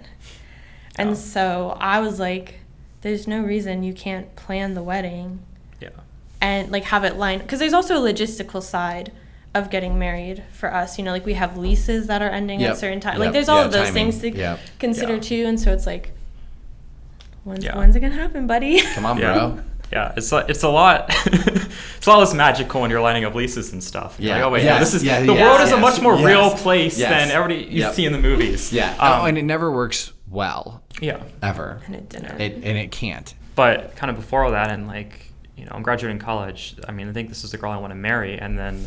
And oh. so I was like, there's no reason you can't plan the wedding. Yeah. And, like, have it lined. Because there's also a logistical side of getting married for us. You know, like, we have leases that are ending yep. at certain times. Yep. Like, there's all yeah, of those timing. Things to yep. consider, yeah. too. And so it's like, When's, yeah. when's it gonna happen, buddy? Come on, yeah. bro. Yeah, it's a, it's a lot. It's all this magical when you're lining up leases and stuff. Yeah. Like, oh wait, yes. no, this is yeah, the yes, world yes, is a much more yes, real place yes. than everybody you yep. see in the movies. Yeah. Um, oh, and it never works well. Yeah. Ever. And it didn't. It, and it can't. But kind of before all that, and, like, you know, I'm graduating college. I mean, I think this is the girl I want to marry. And then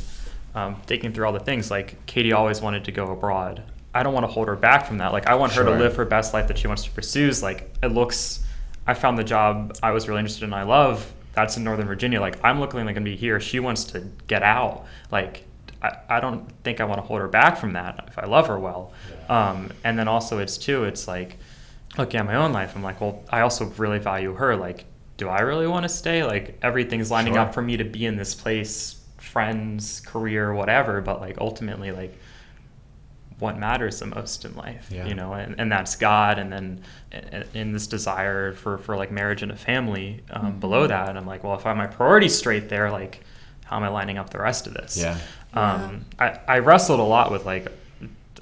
um, thinking through all the things, like, Katie always wanted to go abroad. I don't want to hold her back from that. Like, I want sure. her to live her best life that she wants to pursue. Like, it looks. I found the job I was really interested in, I love, that's in Northern Virginia. Like, I'm looking like I'm going to be here. She wants to get out. Like, I, I don't think I want to hold her back from that if I love her well. Yeah. Um, and then also it's too, it's like, looking at my own life, I'm like, well, I also really value her. Like, do I really want to stay? Like, everything's lining sure. up for me to be in this place, friends, career, whatever. But, like, ultimately, like, what matters the most in life, yeah. you know, and, and that's God. And then in this desire for, for like marriage and a family um, mm-hmm. below that. And I'm like, well, if I have my priorities straight there, like, how am I lining up the rest of this? Yeah. Um, yeah. I, I wrestled a lot with, like,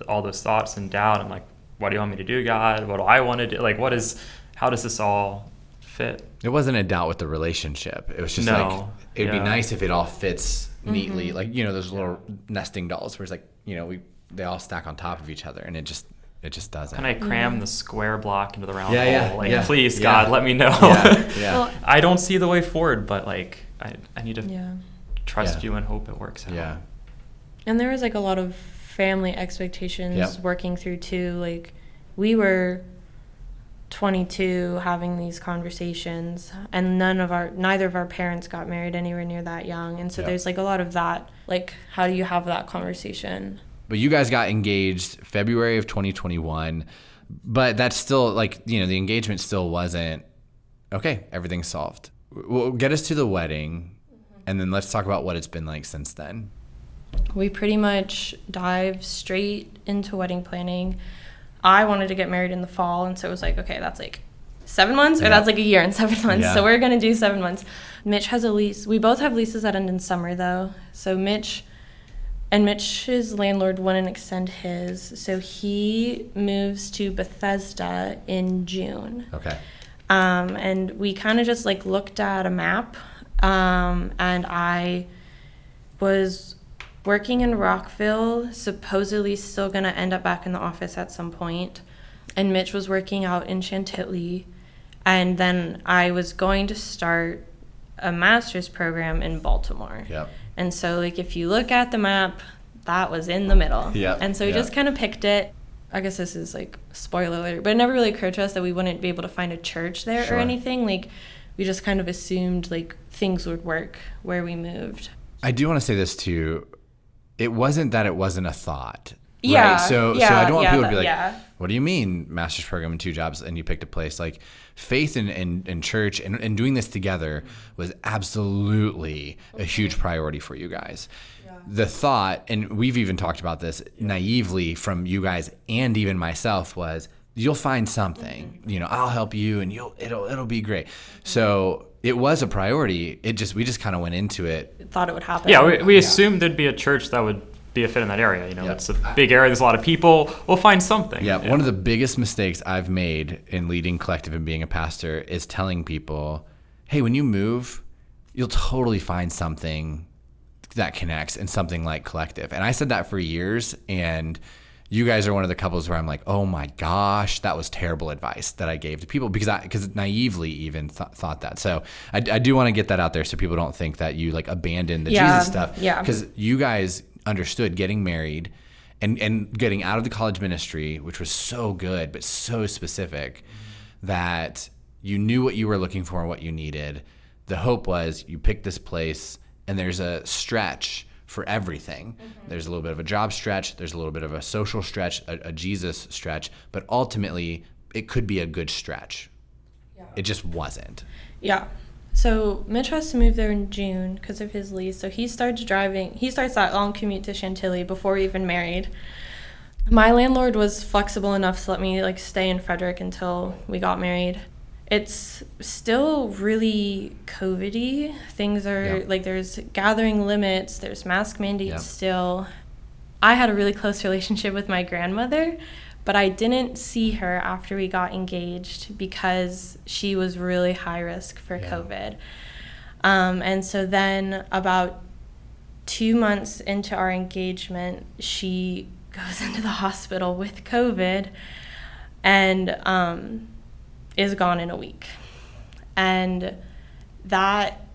all those thoughts and doubt. I'm like, what do you want me to do, God? What do I want to do? Like, what is, how does this all fit? It wasn't a doubt with the relationship. It was just no. like, it'd yeah. be nice if it all fits neatly. Mm-hmm. Like, you know, those little yeah. nesting dolls where it's like, you know, we, they all stack on top of each other, and it just it just doesn't. Can I cram mm-hmm. the square block into the round yeah, yeah, hole? Like, yeah, please, yeah. God, let me know. Yeah, yeah. Well, I don't see the way forward, but, like, I I need to yeah. trust yeah. you and hope it works out. Yeah. And there was, like, a lot of family expectations yep. working through too. Like, we were twenty-two having these conversations, and none of our neither of our parents got married anywhere near that young, and so yep. there's, like, a lot of that. Like, how do you have that conversation? But you guys got engaged February of twenty twenty-one, but that's still, like, you know, the engagement still wasn't, okay, everything's solved. Well, get us to the wedding, and then let's talk about what it's been like since then. We pretty much dive straight into wedding planning. I wanted to get married in the fall, and so it was like, okay, that's like seven months, or yeah. that's like a year and seven months, yeah. so we're going to do seven months. Mitch has a lease. We both have leases that end in summer, though, so Mitch... And Mitch's landlord wouldn't extend his, so he moves to Bethesda in June. Okay. Um, and we kind of just, like, looked at a map, um, and I was working in Rockville, supposedly still going to end up back in the office at some point, and Mitch was working out in Chantilly, and then I was going to start a master's program in Baltimore. Yep. And so, like, if you look at the map, that was in the middle. Yeah. And so we yeah. just kind of picked it. I guess this is, like, spoiler alert, but it never really occurred to us that we wouldn't be able to find a church there sure. or anything. Like, we just kind of assumed, like, things would work where we moved. I do want to say this too. It wasn't that it wasn't a thought. Yeah. Right? So, yeah, so I don't want yeah, people to be like, yeah. what do you mean master's program and two jobs and you picked a place? Like, faith and, and, and church and, and doing this together was absolutely a huge priority for you guys. Yeah. The thought, and we've even talked about this yeah. naively from you guys and even myself, was you'll find something, mm-hmm. you know, I'll help you and you'll, it'll, it'll be great. Mm-hmm. So it was a priority. It just, we just kind of went into it. Thought it would happen. Yeah. We, we yeah. assumed there'd be a church that would be a fit in that area. You know, yep. It's a big area. There's a lot of people. We'll find something. Yeah. yeah. One of the biggest mistakes I've made in leading Collective and being a pastor is telling people, hey, when you move, you'll totally find something that connects and something like Collective. And I said that for years. And you guys are one of the couples where I'm like, oh my gosh, that was terrible advice that I gave to people because I because naively even th- thought that. So I, I do want to get that out there so people don't think that you like abandoned the yeah, Jesus stuff. Yeah. Because you guys understood getting married and, and getting out of the college ministry, which was so good but so specific that you knew what you were looking for and what you needed. The hope was you picked this place and there's a stretch for everything. Mm-hmm. There's a little bit of a job stretch, there's a little bit of a social stretch, a, a Jesus stretch, but ultimately it could be a good stretch. Yeah. It just wasn't. Yeah. So Mitch has to move there in June because of his lease. So he starts driving, he starts that long commute to Chantilly before we even married. My landlord was flexible enough to let me like stay in Frederick until we got married. It's still really COVID-y. Things are, yep. like, there's gathering limits, there's mask mandates yep. still. I had a really close relationship with my grandmother, but I didn't see her after we got engaged because she was really high risk for yeah. COVID. Um, and so then about two months into our engagement, she goes into the hospital with COVID and... Um, is gone in a week. And that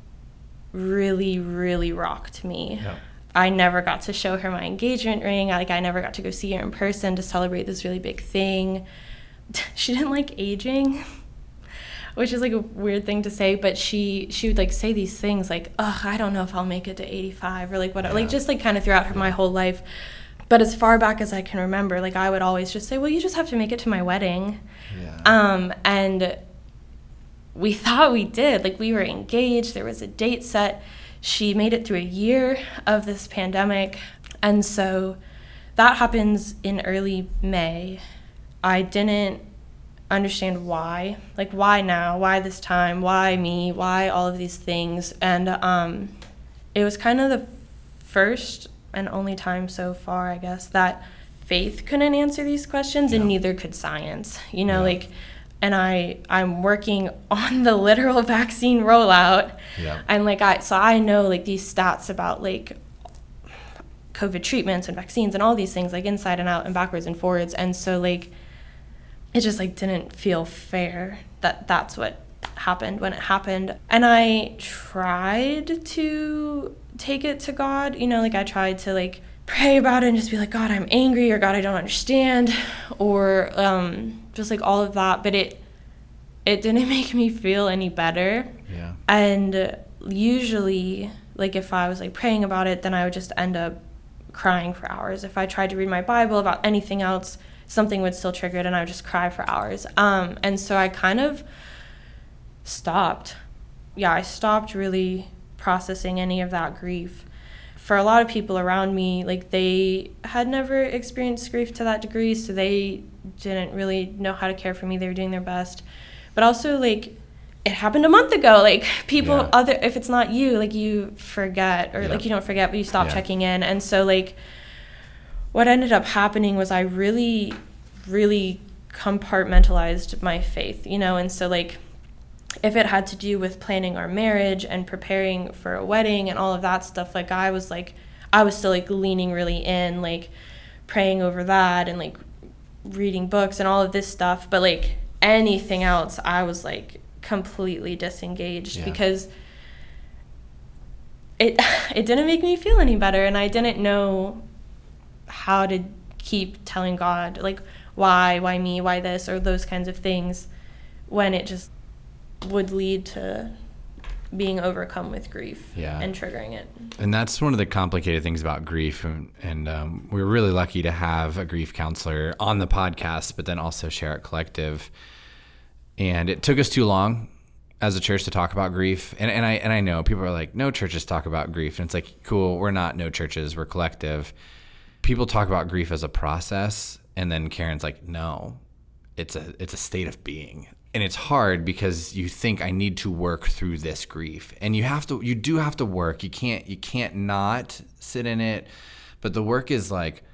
really, really rocked me. Yeah. I never got to show her my engagement ring. Like I never got to go see her in person to celebrate this really big thing. She didn't like aging, which is like a weird thing to say, but she she would like say these things like, oh, I don't know if I'll make it to eighty-five or like whatever, yeah. like just like kind of throughout her, my whole life. But as far back as I can remember, like I would always just say, well, you just have to make it to my wedding. Yeah. Um, and we thought we did. Like we were engaged. There was a date set. She made it through a year of this pandemic. And so that happens in early May. I didn't understand why. Like why now? Why this time? Why me? Why all of these things? And um, it was kind of the first and only time so far, I guess, that faith couldn't answer these questions, yeah. and neither could science, you know, yeah. like, and I, I'm working on the literal vaccine rollout, yeah. and like, I, so I know, like, these stats about, like, COVID treatments and vaccines and all these things, like, inside and out and backwards and forwards, and so, like, it just, like, didn't feel fair that that's what happened when it happened, and I tried to... take it to God, you know, like I tried to like pray about it and just be like, God, I'm angry, or God, I don't understand, or um, just like all of that. But it it didn't make me feel any better. Yeah. And usually, like if I was like praying about it, then I would just end up crying for hours. If I tried to read my Bible about anything else, something would still trigger it, and I would just cry for hours. Um, and so I kind of stopped. Yeah, I stopped really processing any of that grief. For a lot of people around me, like they had never experienced grief to that degree, so they didn't really know how to care for me. They were doing their best, but also like it happened a month ago. Like people, yeah. other if it's not you, like you forget, or yeah. like you don't forget, but you stop yeah. checking in. And so like what ended up happening was I really, really compartmentalized my faith, you know, and so like. If it had to do with planning our marriage and preparing for a wedding and all of that stuff, like I was like, I was still like leaning really in, like praying over that and like reading books and all of this stuff. But like anything else, I was like completely disengaged yeah. because it it didn't make me feel any better. And I didn't know how to keep telling God, like, why, why me, why this, or those kinds of things when it just... would lead to being overcome with grief yeah. and triggering it. And that's one of the complicated things about grief. And, and um, we were really lucky to have a grief counselor on the podcast, but then also share at Collective. And it took us too long as a church to talk about grief. And, and I and I know people are like, no churches talk about grief. And it's like, cool, we're not no churches, we're Collective. People talk about grief as a process. And then Karen's like, no, it's a it's a state of being. And it's hard because you think I need to work through this grief, and you have to, you do have to work. You can't, you can't not sit in it, But the work is like,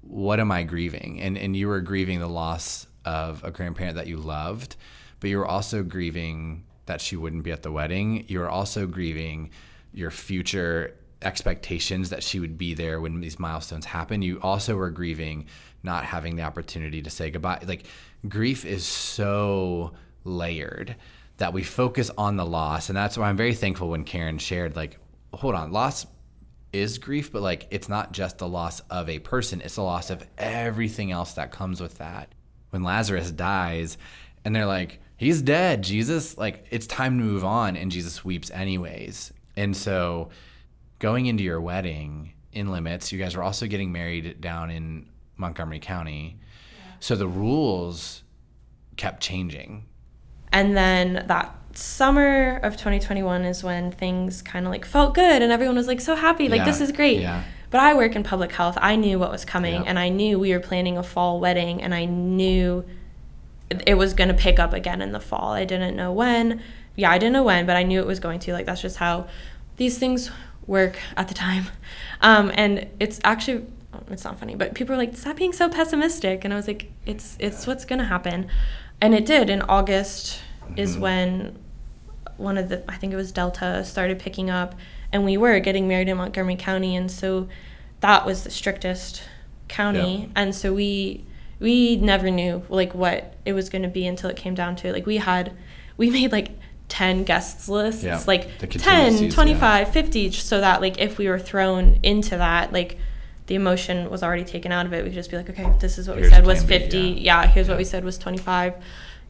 what am I grieving? And and you were grieving the loss of a grandparent that you loved, but you were also grieving that she wouldn't be at the wedding. You were also grieving your future expectations that she would be there when these milestones happen. You also were grieving not having the opportunity to say goodbye. Like, grief is so layered that we focus on the loss. And that's why I'm very thankful when Karen shared, like, hold on, loss is grief, but like, it's not just the loss of a person, it's the loss of everything else that comes with that. When Lazarus dies and they're like, he's dead, Jesus, like, it's time to move on. And Jesus weeps anyways. And so going into your wedding in limits, you guys were also getting married down in Montgomery County. Yeah. So the rules kept changing. And then that summer of twenty twenty-one is when things kind of like felt good and everyone was like so happy, like, yeah, this is great. Yeah. But I work in public health. I knew what was coming, yeah. and I knew we were planning a fall wedding, and I knew it was going to pick up again in the fall. I didn't know when. Yeah, I didn't know when, but I knew it was going to. Like, that's just how these things work at the time. Um, and it's actually, it's not funny, but people were like, stop being so pessimistic. And I was like, it's it's what's going to happen. And it did. In August is when one of the, I think it was Delta, started picking up, and we were getting married in Montgomery County, and so that was the strictest county. Yep. And so we we never knew like what it was going to be until it came down to it. Like, we had we made like ten guests lists, yeah, like ten, twenty-five, yeah, fifty, so that like if we were thrown into that, like the emotion was already taken out of it. We could just be like, okay, this is what here's we said was fifty. B, yeah. yeah, here's yeah. what we said was twenty-five.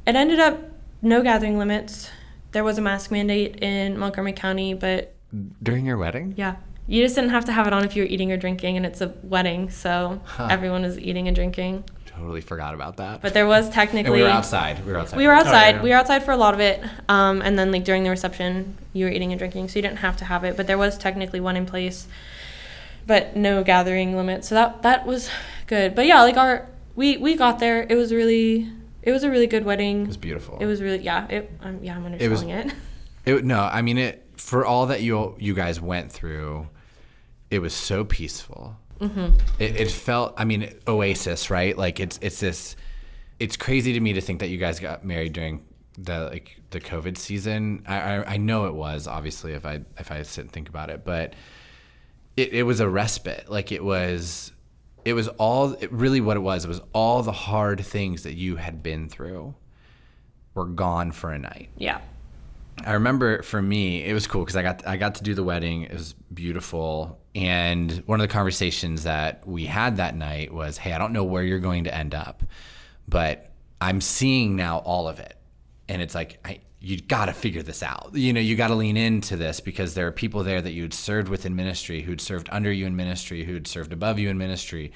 It ended up no gathering limits. There was a mask mandate in Montgomery County, but... During your wedding? Yeah. You just didn't have to have it on if you were eating or drinking, and it's a wedding, so huh. everyone is eating and drinking. Totally forgot about that. But there was technically... And we were outside. We were outside. We were outside. Oh, yeah, yeah. We were outside for a lot of it, um, and then like during the reception, you were eating and drinking, so you didn't have to have it, but there was technically one in place, but no gathering limits. So that that was good. But yeah, like our... We, we got there. It was really... It was a really good wedding. It was beautiful. It was really, yeah. It, um, yeah, I'm underselling it. Was, it. it. No, I mean, it. For all that you you guys went through, it was so peaceful. Mm-hmm. It, it felt, I mean, oasis, right? Like, it's it's this, it's crazy to me to think that you guys got married during the like the COVID season. I I, I know it was, obviously, if I if I sit and think about it, but it, it was a respite. Like, it was. It was all, it really what it was, it was all the hard things that you had been through were gone for a night. Yeah. I remember for me, it was cool because I got I got to do the wedding. It was beautiful. And one of the conversations that we had that night was, hey, I don't know where you're going to end up, but I'm seeing now all of it. And it's like, I, you got to figure this out. You know, you got to lean into this because there are people there that you had served with in ministry, who'd served under you in ministry, who'd served above you in ministry.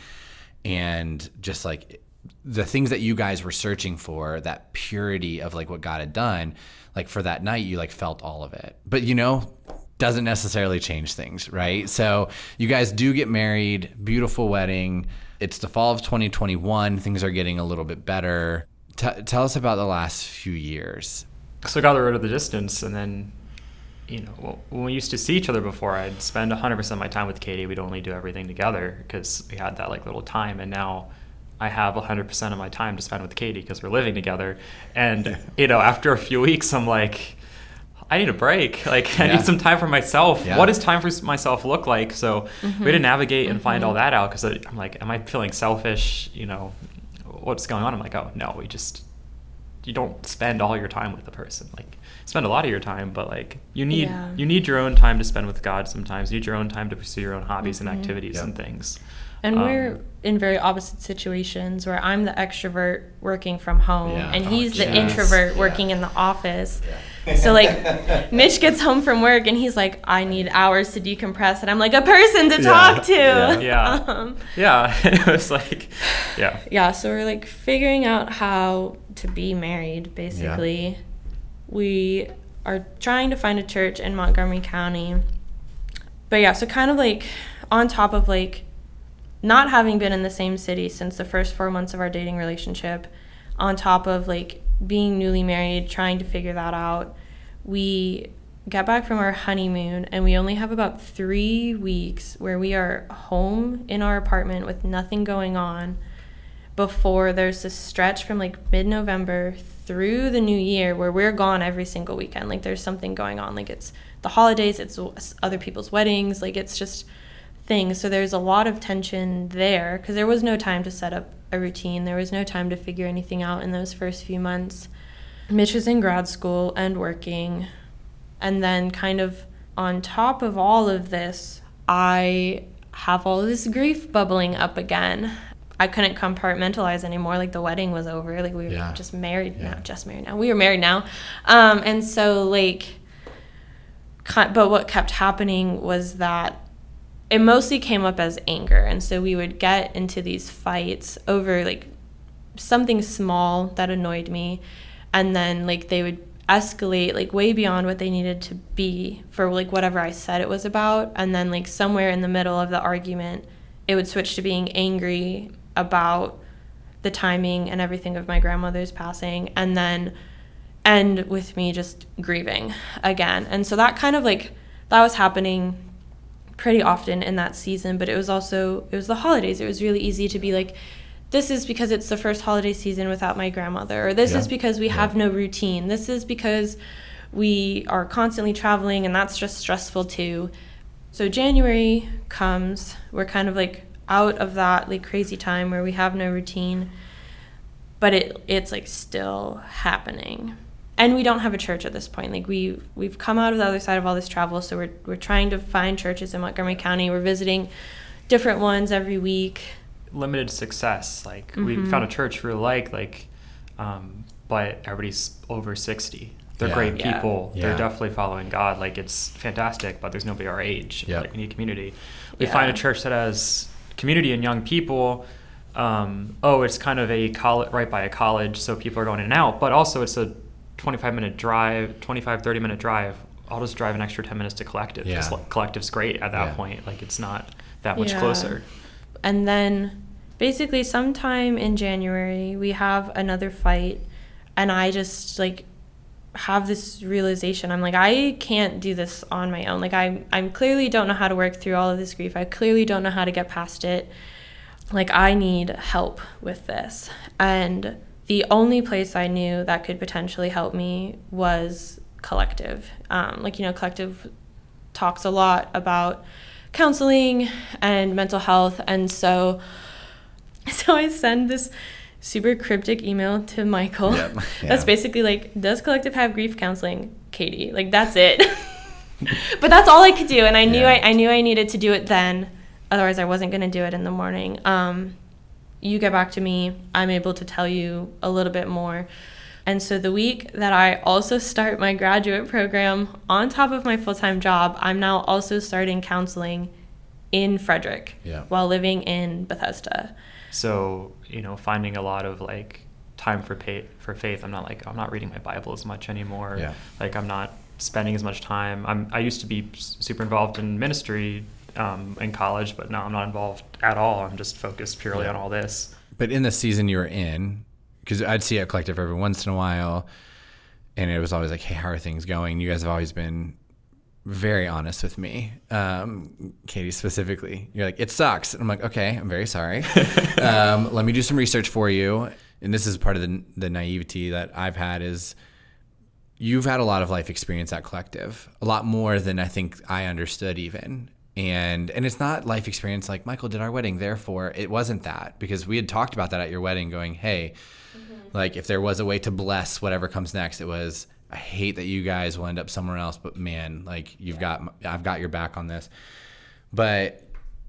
And just like the things that you guys were searching for, that purity of like what God had done, like for that night, you like felt all of it. But, you know, doesn't necessarily change things, right? So you guys do get married, beautiful wedding. It's the fall of twenty twenty-one. Things are getting a little bit better. T- tell us about the last few years. So I got the road of the distance, and then, you know, well, when we used to see each other before, I'd spend one hundred percent of my time with Katie. We'd only do everything together because we had that, like, little time, and now I have one hundred percent of my time to spend with Katie because we're living together. And, yeah. you know, after a few weeks, I'm like, I need a break. Like, I yeah. need some time for myself. Yeah. What does time for myself look like? So mm-hmm. we had to navigate and mm-hmm. find all that out because I'm like, am I feeling selfish? You know, what's going on? I'm like, oh, no, we just... you don't spend all your time with the person. Like, you spend a lot of your time, but like you need yeah. you need your own time to spend with God sometimes. You need your own time to pursue your own hobbies mm-hmm. and activities yep. and things. And um, we're in very opposite situations where I'm the extrovert working from home yeah. and he's oh, the yes. introvert working yeah. in the office. Yeah. So like Mitch gets home from work and he's like, I need hours to decompress. And I'm like, a person to yeah. talk to. Yeah. Yeah. um, yeah. It was like, yeah. Yeah. So we're like figuring out how to be married, basically. Yeah. We are trying to find a church in Montgomery County. But yeah, so kind of like on top of like, not having been in the same city since the first four months of our dating relationship, on top of like being newly married, trying to figure that out, we got back from our honeymoon, and we only have about three weeks where we are home in our apartment with nothing going on before there's this stretch from like mid-November through the new year where we're gone every single weekend. Like there's something going on, like it's the holidays, it's other people's weddings, like it's just things. So there's a lot of tension there because there was no time to set up a routine. There was no time to figure anything out in those first few months. Mitch is in grad school and working. And then kind of on top of all of this, I have all this grief bubbling up again. I couldn't compartmentalize anymore. Like the wedding was over. Like we were yeah. just married. Yeah. Not just married now. We were married now. Um, and so like, but what kept happening was that it mostly came up as anger. And so we would get into these fights over like something small that annoyed me. And then like they would escalate like way beyond what they needed to be for like whatever I said it was about. And then like somewhere in the middle of the argument, it would switch to being angry about the timing and everything of my grandmother's passing, and then end with me just grieving again. And so that kind of like, that was happening pretty often in that season, but it was also, it was the holidays. It was really easy to be like, this is because it's the first holiday season without my grandmother, or this yeah. is because we yeah. have no routine. This is because we are constantly traveling, and that's just stressful too. So January comes, we're kind of like out of that like crazy time where we have no routine, but it it's like still happening. And we don't have a church at this point. Like we we've come out of the other side of all this travel, so we're we're trying to find churches in Montgomery County. We're visiting different ones every week. Limited success. Like mm-hmm. we found a church we like, like um, but everybody's over sixty. They're yeah. great people. Yeah. They're definitely following God. Like it's fantastic, but there's nobody our age. Yep. Like we need community. We yeah. find a church that has community and young people. Um, oh, it's kind of a college, right by a college, so people are going in and out. But also, it's a twenty-five minute drive, twenty-five, thirty minute drive. I'll just drive an extra ten minutes to Collective. Yeah. Like, Collective's great at that yeah. point. Like it's not that much yeah. closer. And then, basically, sometime in January, we have another fight, and I just like. have this realization. I'm like, I can't do this on my own. Like I I'm clearly don't know how to work through all of this grief. I clearly don't know how to get past it. Like I need help with this. And the only place I knew that could potentially help me was Collective. Um, like, you know, Collective talks a lot about counseling and mental health. And so, so I send this super cryptic email to Michael. Yep. Yeah. That's basically like, does Collective have grief counseling, Katie? Like that's it. But that's all I could do, and I knew yeah. I, I knew I needed to do it then. Otherwise, I wasn't going to do it in the morning. Um, you get back to me. I'm able to tell you a little bit more. And so the week that I also start my graduate program on top of my full-time job, I'm now also starting counseling in Frederick yeah. while living in Bethesda. So, you know, finding a lot of like time for pay- for faith. I'm not like, I'm not reading my Bible as much anymore. Yeah. Like I'm not spending as much time. I'm, I used to be super involved in ministry um, in college, but now I'm not involved at all. I'm just focused purely yeah. on all this. But in the season you were in, because I'd see a Collective every once in a while, and it was always like, hey, how are things going? You guys have always been very honest with me, um, Katie specifically. You're like, it sucks. And I'm like, okay, I'm very sorry. um, let me do some research for you. And this is part of the, the naivety that I've had is you've had a lot of life experience at Collective, a lot more than I think I understood even. And and it's not life experience like Michael did our wedding. Therefore, it wasn't that, because we had talked about that at your wedding going, hey, mm-hmm. like if there was a way to bless whatever comes next, it was, I hate that you guys will end up somewhere else, but man, like you've yeah. got, I've got your back on this. But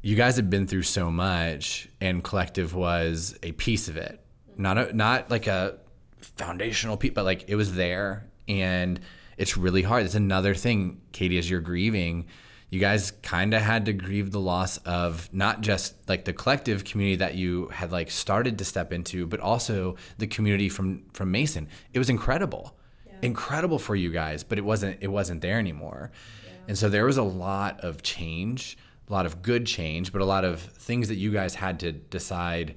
you guys have been through so much, and Collective was a piece of it. Not a, not like a foundational piece, but like it was there, and it's really hard. It's another thing, Katie, as you're grieving, you guys kind of had to grieve the loss of not just like the Collective community that you had like started to step into, but also the community from, from Mason. It was incredible. incredible for you guys, but it wasn't it wasn't there anymore. Yeah. And so there was a lot of change, a lot of good change, but a lot of things that you guys had to decide,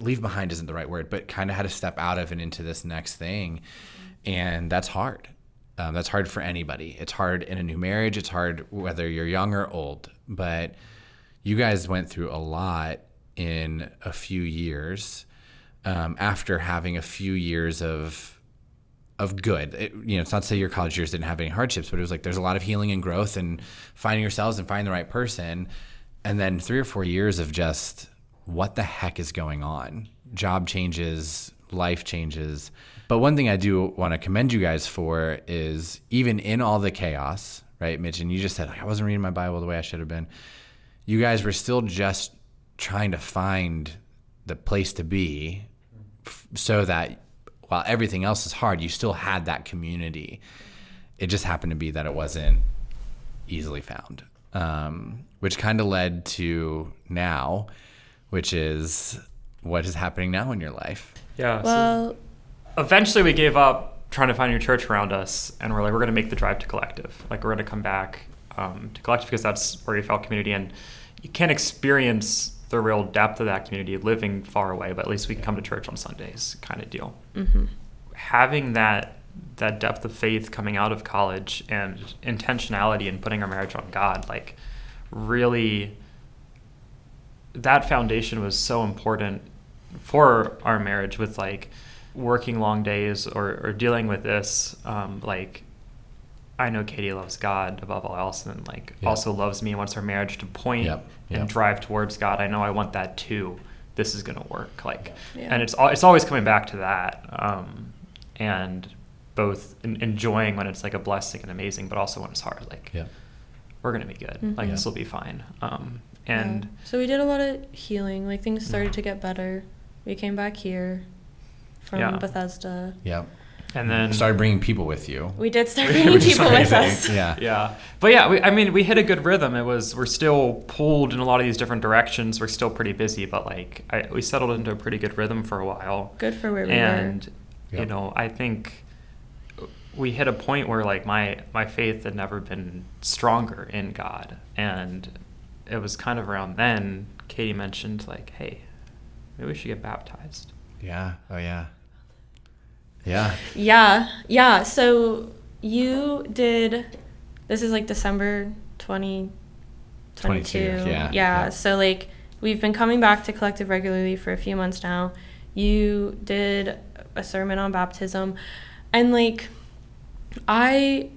leave behind isn't the right word, but kind of had to step out of and into this next thing. Mm-hmm. And that's hard. Um, that's hard for anybody. It's hard in a new marriage. It's hard whether you're young or old. But you guys went through a lot in a few years um, after having a few years of of good. It, you know, it's not to say your college years didn't have any hardships, but it was like there's a lot of healing and growth and finding yourselves and finding the right person. And then three or four years of just what the heck is going on? Job changes, life changes. But one thing I do want to commend you guys for is even in all the chaos, right, Mitch? And you just said, like, I wasn't reading my Bible the way I should have been. You guys were still just trying to find the place to be f- so that while everything else is hard, you still had that community. It just happened to be that it wasn't easily found, um, which kind of led to now, which is what is happening now in your life. Yeah. Well, so- Eventually, we gave up trying to find a new church around us, and we're like, we're going to make the drive to Collective. Like, we're going to come back um, to Collective because that's where you felt community, and you can't experience the real depth of that community living far away, but at least we can come to church on Sundays kind of deal. Mm-hmm. Having that that depth of faith coming out of college and intentionality and putting our marriage on God, like, really, that foundation was so important for our marriage with, like, working long days or, or dealing with this, um, like, I know Katie loves God above all else and, like, yep. also loves me and wants our marriage to point yep. Yep. and drive towards God. I know I want that too. This is going to work. Like, yeah. and it's, it's always coming back to that. Um, and both in, enjoying when it's, like, a blessing and amazing, but also when it's hard, like, yep. we're going to be good. Mm-hmm. Like, yeah. this will be fine. Um, and yeah. so we did a lot of healing, like, things started yeah. to get better. We came back here. From yeah. Bethesda. Yeah. And then started bringing people with you. We did start bringing people with us. Yeah. Yeah. But yeah, we, I mean, we hit a good rhythm. It was, we're still pulled in a lot of these different directions. We're still pretty busy, but like I, we settled into a pretty good rhythm for a while. Good for where we and, were. And, yep. you know, I think we hit a point where like my, my faith had never been stronger in God. And it was kind of around then Katie mentioned like, hey, maybe we should get baptized. Yeah. Oh, yeah. Yeah. Yeah. Yeah. So you did, this is like December twenty twenty-two. Yeah. yeah. Yeah. So like we've been coming back to Collective regularly for a few months now. You did a sermon on baptism. And like I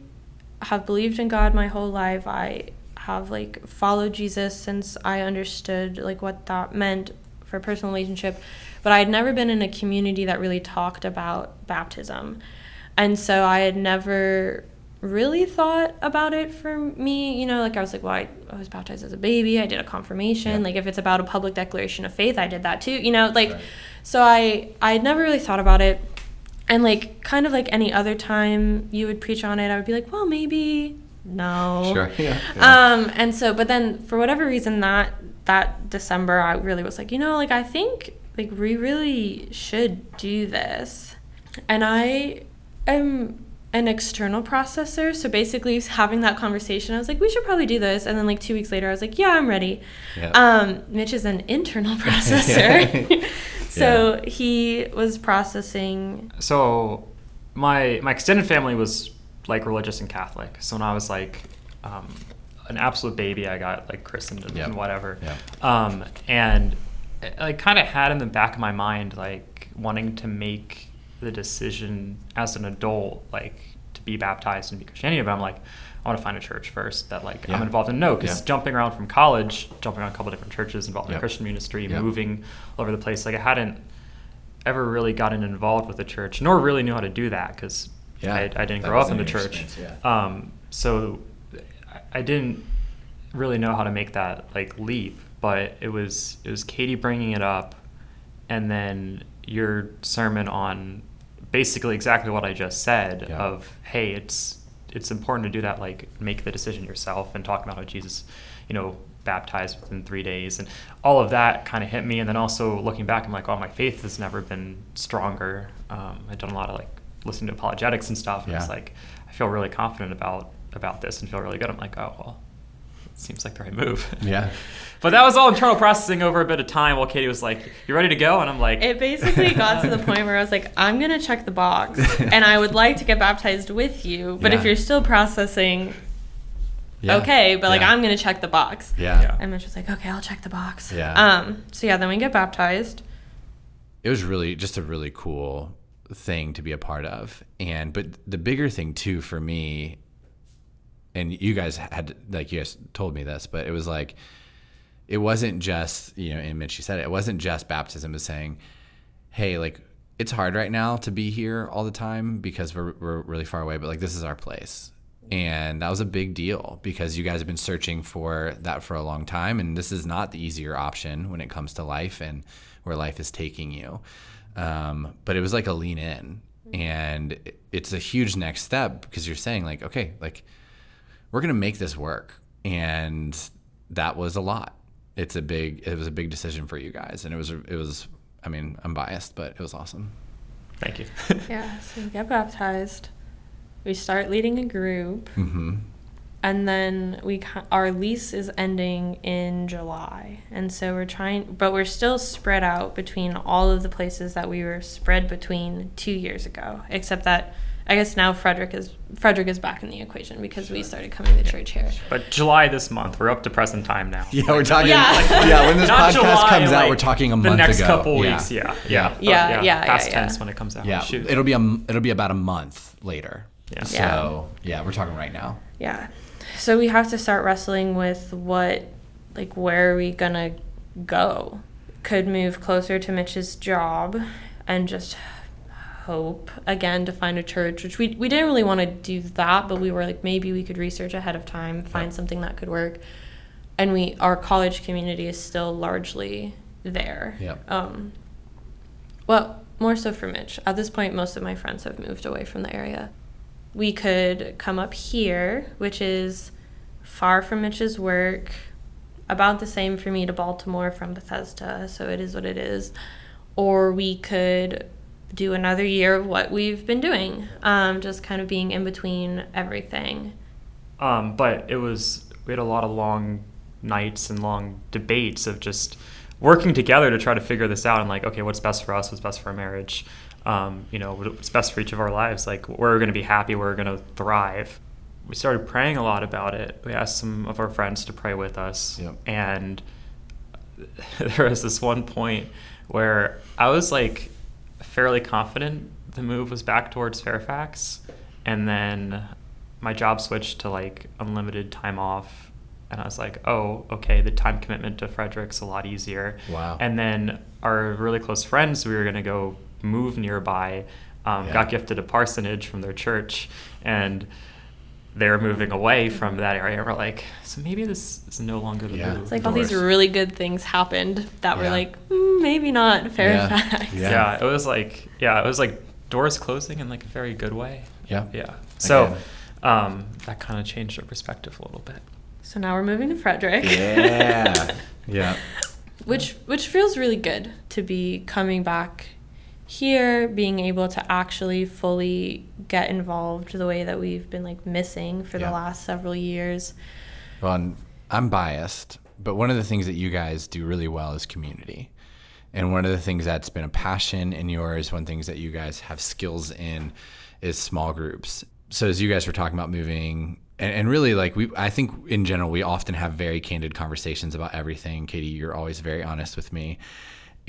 have believed in God my whole life. I have like followed Jesus since I understood like what that meant for a personal relationship. But I had never been in a community that really talked about baptism. And so I had never really thought about it for me. You know, like I was like, well, I, I was baptized as a baby. I did a confirmation. Yeah. Like if it's about a public declaration of faith, I did that too. You know, like, right. so I, I had never really thought about it. And like, kind of like any other time you would preach on it, I would be like, well, maybe no. Sure. Yeah. yeah. Um, and so, but then for whatever reason that, that December, I really was like, you know, like I think, like, we really should do this. And I am an external processor. So basically having that conversation, I was like, we should probably do this. And then like two weeks later, I was like, yeah, I'm ready. Yeah. Um, Mitch is an internal processor. so yeah. he was processing. So my, my extended family was like religious and Catholic. So when I was like, um, an absolute baby, I got like christened and, yep. and whatever. Yep. Um, and I kind of had in the back of my mind, like, wanting to make the decision as an adult, like, to be baptized and be Christianity, but I'm like, I want to find a church first that, like, yeah. I'm involved in. No, because yeah. jumping around from college, jumping around a couple different churches, involved in yep. Christian ministry, yep. moving all over the place, like, I hadn't ever really gotten involved with the church, nor really knew how to do that, because yeah. I, I didn't that grow up in the church. Yeah. Um, so I didn't really know how to make that, like, leap. But it was it was Katie bringing it up, and then your sermon on basically exactly what I just said yeah. of, hey, it's it's important to do that, like make the decision yourself, and talking about how Jesus, you know, baptized within three days, and all of that kind of hit me. And then also looking back, I'm like, oh, my faith has never been stronger. Um, I've done a lot of like listening to apologetics and stuff, and yeah. it's like I feel really confident about about this and feel really good. I'm like, oh well. seems like the right move. Yeah. But that was all internal processing over a bit of time while Kaite was like, you ready to go? And I'm like... It basically got to the point where I was like, I'm going to check the box, and I would like to get baptized with you, but yeah. if you're still processing, yeah. okay, but like, yeah. I'm going to check the box. Yeah. yeah. And Mitch was like, okay, I'll check the box. Yeah. Um. So yeah, then we get baptized. It was really just a really cool thing to be a part of. And but the bigger thing, too, for me... And you guys had, like, you guys told me this, but it was like, it wasn't just, you know, and Mitch, you said it, it wasn't just baptism, is saying, hey, like, it's hard right now to be here all the time because we're we're really far away, but like, this is our place. And that was a big deal because you guys have been searching for that for a long time. And this is not the easier option when it comes to life and where life is taking you. Um, but it was like a lean in. And it's a huge next step because you're saying, like, okay, like, we're going to make this work. And that was a lot. It's a big, it was a big decision for you guys. And it was, it was, I mean, I'm biased, but it was awesome. Thank you. Yeah. So we get baptized. We start leading a group. Mm-hmm. And then we, our lease is ending in July. And so we're trying, but we're still spread out between all of the places that we were spread between two years ago, except that I guess now Frederick is Frederick is back in the equation because sure. we started coming to church here. But July this month, we're up to present time now. Yeah, we're talking. Yeah, like, yeah when this podcast July, comes like, out, we're talking a month ago. The next couple yeah. weeks, yeah, yeah, yeah, yeah. yeah, yeah past yeah, tense yeah. when it comes out. Yeah, Shoot. it'll be a, it'll be about a month later. Yeah. So yeah, we're talking right now. Yeah, so we have to start wrestling with what, like, where are we gonna go? Could move closer to Mitch's job, and just. Hope again to find a church, which we we didn't really want to do that, but we were like, maybe we could research ahead of time, find yep. something that could work. And we our college community is still largely there. Yeah. Um. Well, more so for Mitch. At this point, most of my friends have moved away from the area. We could come up here, which is far from Mitch's work, about the same for me to Baltimore from Bethesda, so it is what it is. Or we could do another year of what we've been doing, um, just kind of being in between everything. Um, but it was, we had a lot of long nights and long debates of just working together to try to figure this out and like, okay, what's best for us, what's best for our marriage, um, you know, what's best for each of our lives, like where we're going to be happy, where we're going to thrive. We started praying a lot about it. We asked some of our friends to pray with us. Yep. And there was this one point where I was like, fairly confident the move was back towards Fairfax, and then my job switched to like unlimited time off, and I was like, oh, okay, the time commitment to Frederick's a lot easier. Wow. And then our really close friends we were going to go move nearby um, yeah. got gifted a parsonage from their church, and they're moving away from that area. We're like, so maybe this is no longer the yeah. move. It's like all these really good things happened that yeah. were like, mm, maybe not Fairfax. Yeah. Yeah. yeah, it was like, yeah, it was like doors closing in like a very good way. Yeah. Yeah. So um, that kind of changed our perspective a little bit. So now we're moving to Frederick. Yeah. yeah. Which which feels really good to be coming back here, being able to actually fully get involved the way that we've been like missing for yeah. the last several years. Well, I'm, I'm biased, but one of the things that you guys do really well is community. And one of the things that's been a passion in yours, one of the things that you guys have skills in is small groups. So as you guys were talking about moving, and, and really like we, I think in general, we often have very candid conversations about everything. Kaite, you're always very honest with me.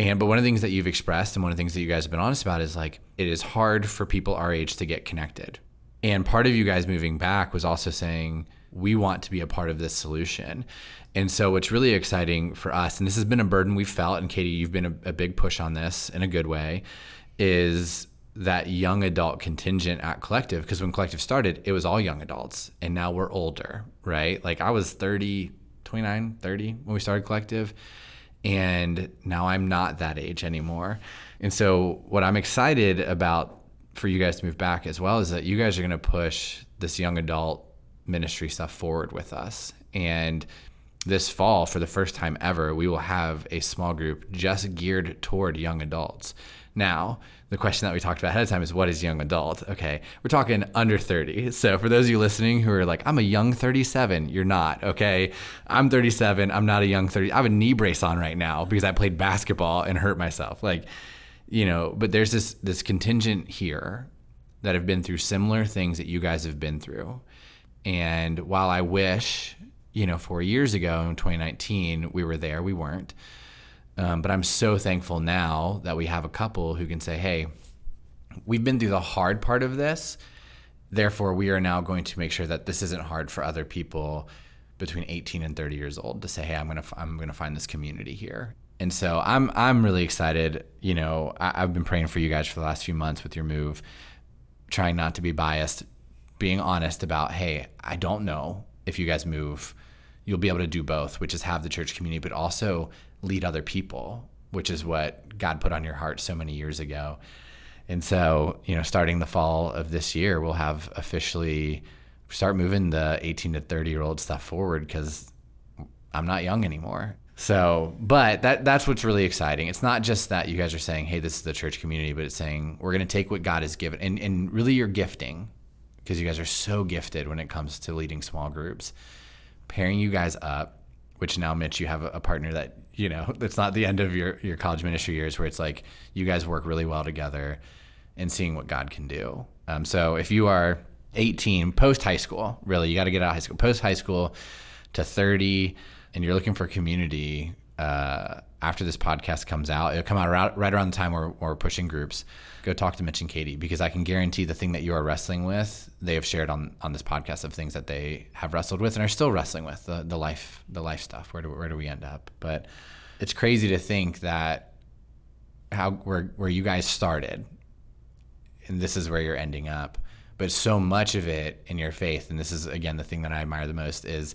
And but one of the things that you've expressed and one of the things that you guys have been honest about is like it is hard for people our age to get connected. And part of you guys moving back was also saying we want to be a part of this solution. And so what's really exciting for us, and this has been a burden we've felt, and Kaite, you've been a, a big push on this in a good way, is that young adult contingent at Collective. Because when Collective started, it was all young adults, and now we're older, right? Like I was thirty, twenty-nine, thirty when we started Collective. And now I'm not that age anymore. And so what I'm excited about for you guys to move back as well is that you guys are going to push this young adult ministry stuff forward with us. And this fall, for the first time ever, we will have a small group just geared toward young adults. Now, the question that we talked about ahead of time is, what is young adult? Okay, we're talking under thirty. So for those of you listening who are like, I'm a young thirty-seven, you're not, okay? I'm thirty-seven, I'm not a young thirty. I have a knee brace on right now because I played basketball and hurt myself. Like, you know, but there's this this contingent here that have been through similar things that you guys have been through. And while I wish, you know, four years ago in twenty nineteen, we were there, we weren't. Um, but I'm so thankful now that we have a couple who can say, hey, we've been through the hard part of this. Therefore, we are now going to make sure that this isn't hard for other people between eighteen and thirty years old to say, hey, I'm going to, I'm going to find this community here. And so I'm, I'm really excited. You know, I, I've been praying for you guys for the last few months with your move, trying not to be biased, being honest about, hey, I don't know if you guys move, you'll be able to do both, which is have the church community, but also lead other people, which is what God put on your heart so many years ago. And so, you know, starting the fall of this year, we'll have officially start moving the eighteen to thirty year old stuff forward because I'm not young anymore. So, but that that's what's really exciting. It's not just that you guys are saying, hey, this is the church community, but it's saying we're going to take what God has given and, and really your gifting, because you guys are so gifted when it comes to leading small groups, pairing you guys up, which now, Mitch, you have a partner that, you know, that's not the end of your, your college ministry years where it's like you guys work really well together and seeing what God can do. Um, so if you are eighteen, post high school, really, you got to get out of high school, post high school to thirty, and you're looking for community, uh, after this podcast comes out, it'll come out right, right around the time we're, we're pushing groups. Go talk to Mitch and Kaite, because I can guarantee the thing that you are wrestling with, they have shared on, on this podcast of things that they have wrestled with and are still wrestling with, the, the life, the life stuff. Where do, where do we end up? But it's crazy to think that how, where, where you guys started and this is where you're ending up, but so much of it in your faith. And this is, again, the thing that I admire the most is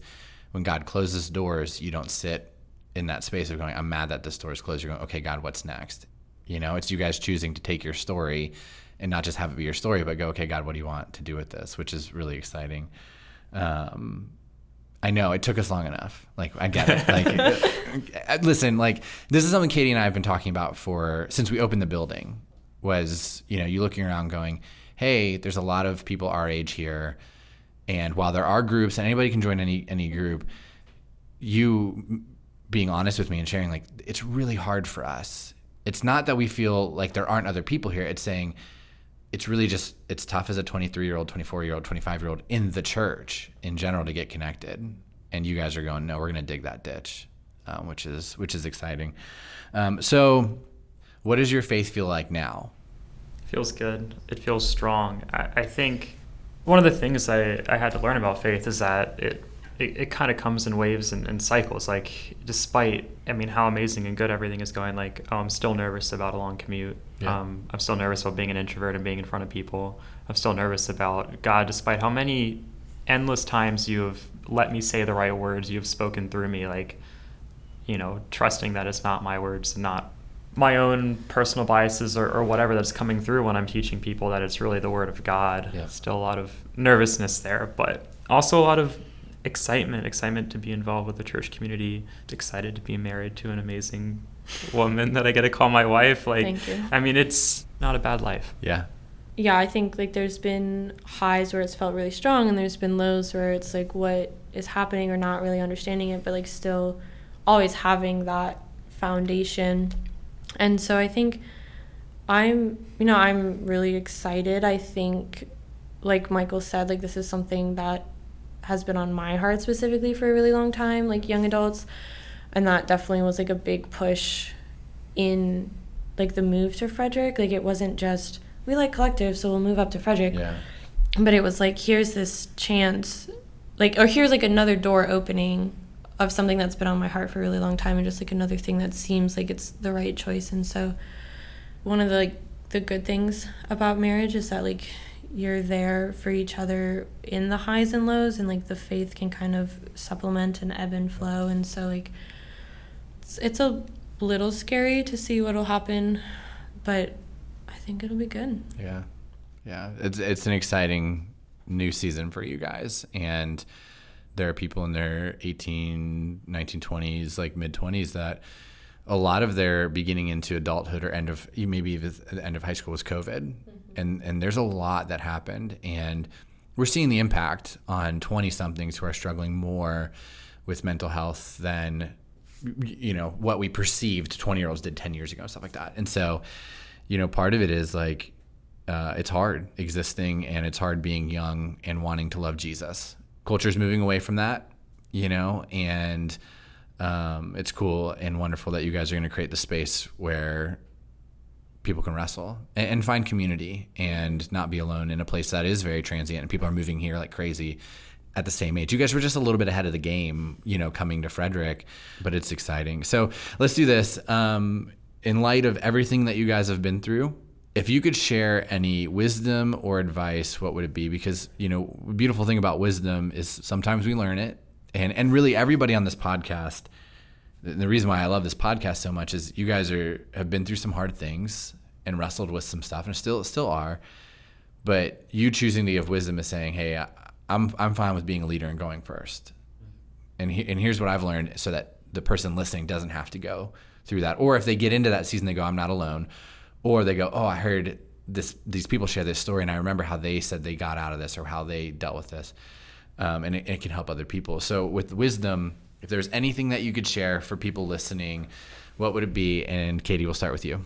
when God closes doors, you don't sit in that space of going, I'm mad that this door is closed. You're going, okay, God, what's next? You know, it's you guys choosing to take your story and not just have it be your story, but go, okay, God, what do you want to do with this? Which is really exciting. Um, I know it took us long enough. Like, I get it. Like, listen, like this is something Kaite and I have been talking about for, since we opened the building was, you know, you looking around going, hey, there's a lot of people our age here. And while there are groups and anybody can join any, any group, you being honest with me and sharing, like, it's really hard for us. It's not that we feel like there aren't other people here. It's saying it's really just, it's tough as a twenty-three-year-old, twenty-four-year-old, twenty-five-year-old in the church in general to get connected. And you guys are going, no, we're going to dig that ditch, uh, which is which is exciting. Um, so what does your faith feel like now? It feels good. It feels strong. I, I think one of the things I, I had to learn about faith is that it It, it kind of comes in waves and, and cycles. Like, despite, I mean, how amazing and good everything is going, like, oh, I'm still nervous about a long commute. Yeah. Um, I'm still nervous about being an introvert and being in front of people. I'm still nervous about God, despite how many endless times you have let me say the right words, you have spoken through me, like, you know, trusting that it's not my words, not my own personal biases or, or whatever that's coming through when I'm teaching people, that it's really the word of God. Yeah. Still a lot of nervousness there, but also a lot of excitement, excitement to be involved with the church community. Excited to be married to an amazing woman that I get to call my wife. Like, thank you. I mean, it's not a bad life. Yeah. Yeah, I think like there's been highs where it's felt really strong, and there's been lows where it's like what is happening or not really understanding it, but like still always having that foundation. And so I think I'm, you know, I'm really excited. I think, like Michael said, like this is something that has been on my heart specifically for a really long time, like young adults, and that definitely was like a big push in like the move to Frederick. Like it wasn't just we like Collective, so we'll move up to Frederick. Yeah. But it was like, here's this chance, like, or here's like another door opening of something that's been on my heart for a really long time, and just like another thing that seems like it's the right choice. And so one of the like the good things about marriage is that like you're there for each other in the highs and lows, and like the faith can kind of supplement and ebb and flow. And so like it's, it's a little scary to see what'll happen, but I think it'll be good. Yeah. Yeah. It's, it's an exciting new season for you guys. And there are people in their eighteen, nineteen, twenties, like mid-twenties that a lot of their beginning into adulthood or end of, maybe even the end of high school was COVID. Mm-hmm. And and there's a lot that happened. And we're seeing the impact on twenty-somethings who are struggling more with mental health than, you know, what we perceived twenty-year-olds did ten years ago and stuff like that. And so, you know, part of it is like, uh, it's hard existing, and it's hard being young and wanting to love Jesus. Culture's moving away from that, you know, and um, it's cool and wonderful that you guys are going to create the space where people can wrestle and, and find community and not be alone in a place that is very transient, and people are moving here like crazy at the same age. You guys were just a little bit ahead of the game, you know, coming to Frederick, but it's exciting. So let's do this. Um, in light of everything that you guys have been through, if you could share any wisdom or advice, what would it be? Because, you know, the beautiful thing about wisdom is sometimes we learn it. And and really everybody on this podcast, the reason why I love this podcast so much is you guys are have been through some hard things and wrestled with some stuff, and still still are. But you choosing to give wisdom is saying, hey, I, I'm I'm fine with being a leader and going first. And he, and here's what I've learned, so that the person listening doesn't have to go through that. Or if they get into that season, they go, I'm not alone. Or they go, oh, I heard this. These people share this story, and I remember how they said they got out of this or how they dealt with this, um, and it, it can help other people. So with wisdom, if there's anything that you could share for people listening, what would it be? And Katie, we'll start with you.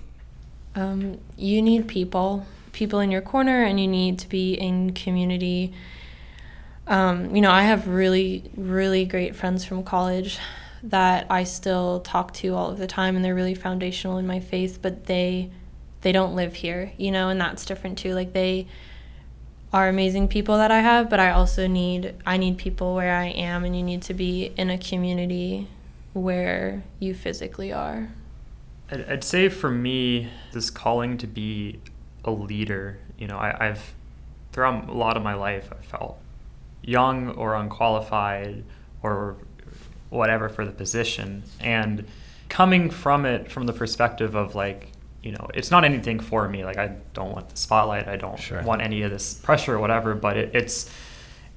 Um, you need people, people in your corner, and you need to be in community. Um, you know, I have really, really great friends from college that I still talk to all of the time, and they're really foundational in my faith, but they... they don't live here, you know, and that's different too. Like, they are amazing people that I have, but I also need, I need people where I am, and you need to be in a community where you physically are. I'd, I'd say for me, this calling to be a leader, you know, I, I've, throughout a lot of my life, I felt young or unqualified or whatever for the position. And coming from it, from the perspective of like, you know, it's not anything for me. Like, I don't want the spotlight. I don't sure. want any of this pressure or whatever, but it, it's,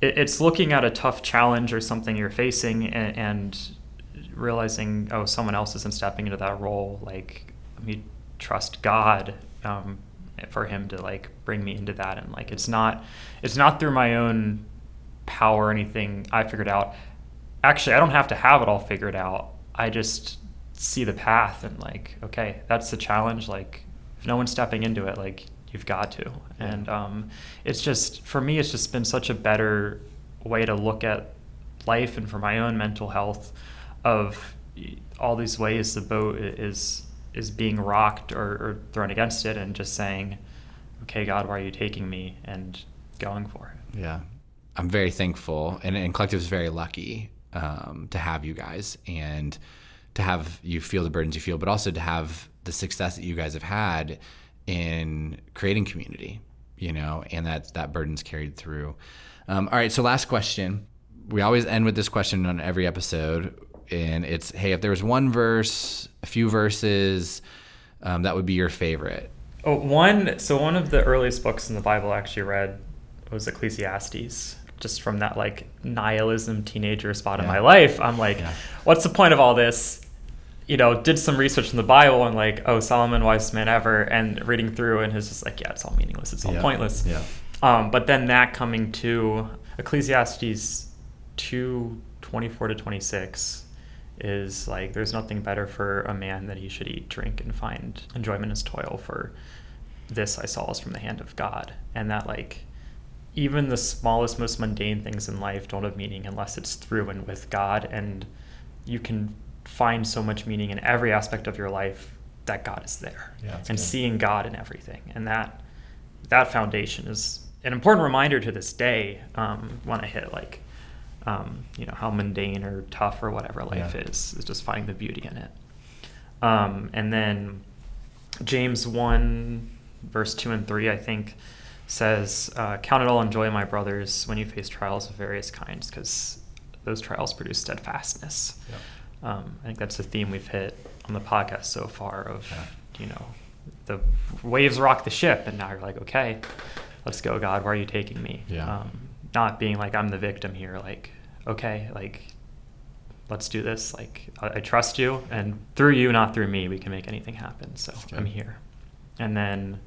it, it's looking at a tough challenge or something you're facing and, and realizing, oh, someone else isn't stepping into that role. Like, let me trust God, um, for him to like bring me into that. And like, it's not, it's not through my own power or anything I figured out. Actually, I don't have to have it all figured out. I just see the path and like, okay, that's the challenge. Like, if no one's stepping into it, like, you've got to. And um it's just, for me, it's just been such a better way to look at life, and for my own mental health, of all these ways the boat is is being rocked or, or thrown against it, and just saying, okay, God, why are you taking me, and going for it. Yeah, I'm very thankful, and, and Collective's very lucky um to have you guys, and to have you feel the burdens you feel, but also to have the success that you guys have had in creating community, you know, and that that burden's carried through. Um, all right, so last question. We always end with this question on every episode, and it's, hey, if there was one verse, a few verses, um, that would be your favorite. Oh, one, so one of the earliest books in the Bible I actually read was Ecclesiastes. Just from that like nihilism teenager spot yeah. in my life, I'm like, yeah. what's the point of all this? You know, did some research in the Bible and like, oh, Solomon, wisest man ever, and reading through, and it's just like, yeah, it's all meaningless, it's all yeah. pointless. Yeah. Um, but then that coming to Ecclesiastes two twenty-four to twenty-six is like, there's nothing better for a man than he should eat, drink, and find enjoyment in his toil, for this I saw is from the hand of God. And that like, even the smallest, most mundane things in life don't have meaning unless it's through and with God. And you can find so much meaning in every aspect of your life that God is there, yeah, and good. Seeing God in everything. And that that foundation is an important reminder to this day, um, when I hit like, um, you know, how mundane or tough or whatever life yeah. is, is just finding the beauty in it. Um, and then James one, verse two and three, I think, says, uh, count it all joy, my brothers, when you face trials of various kinds, because those trials produce steadfastness. Yeah. Um, I think that's the theme we've hit on the podcast so far of, yeah. you know, the waves rock the ship, and now you're like, okay, let's go, God, where are you taking me? Yeah. Um, not being like, I'm the victim here, like, okay, like, let's do this. Like, I, I trust you, and through you, not through me, we can make anything happen. So okay. I'm here. And then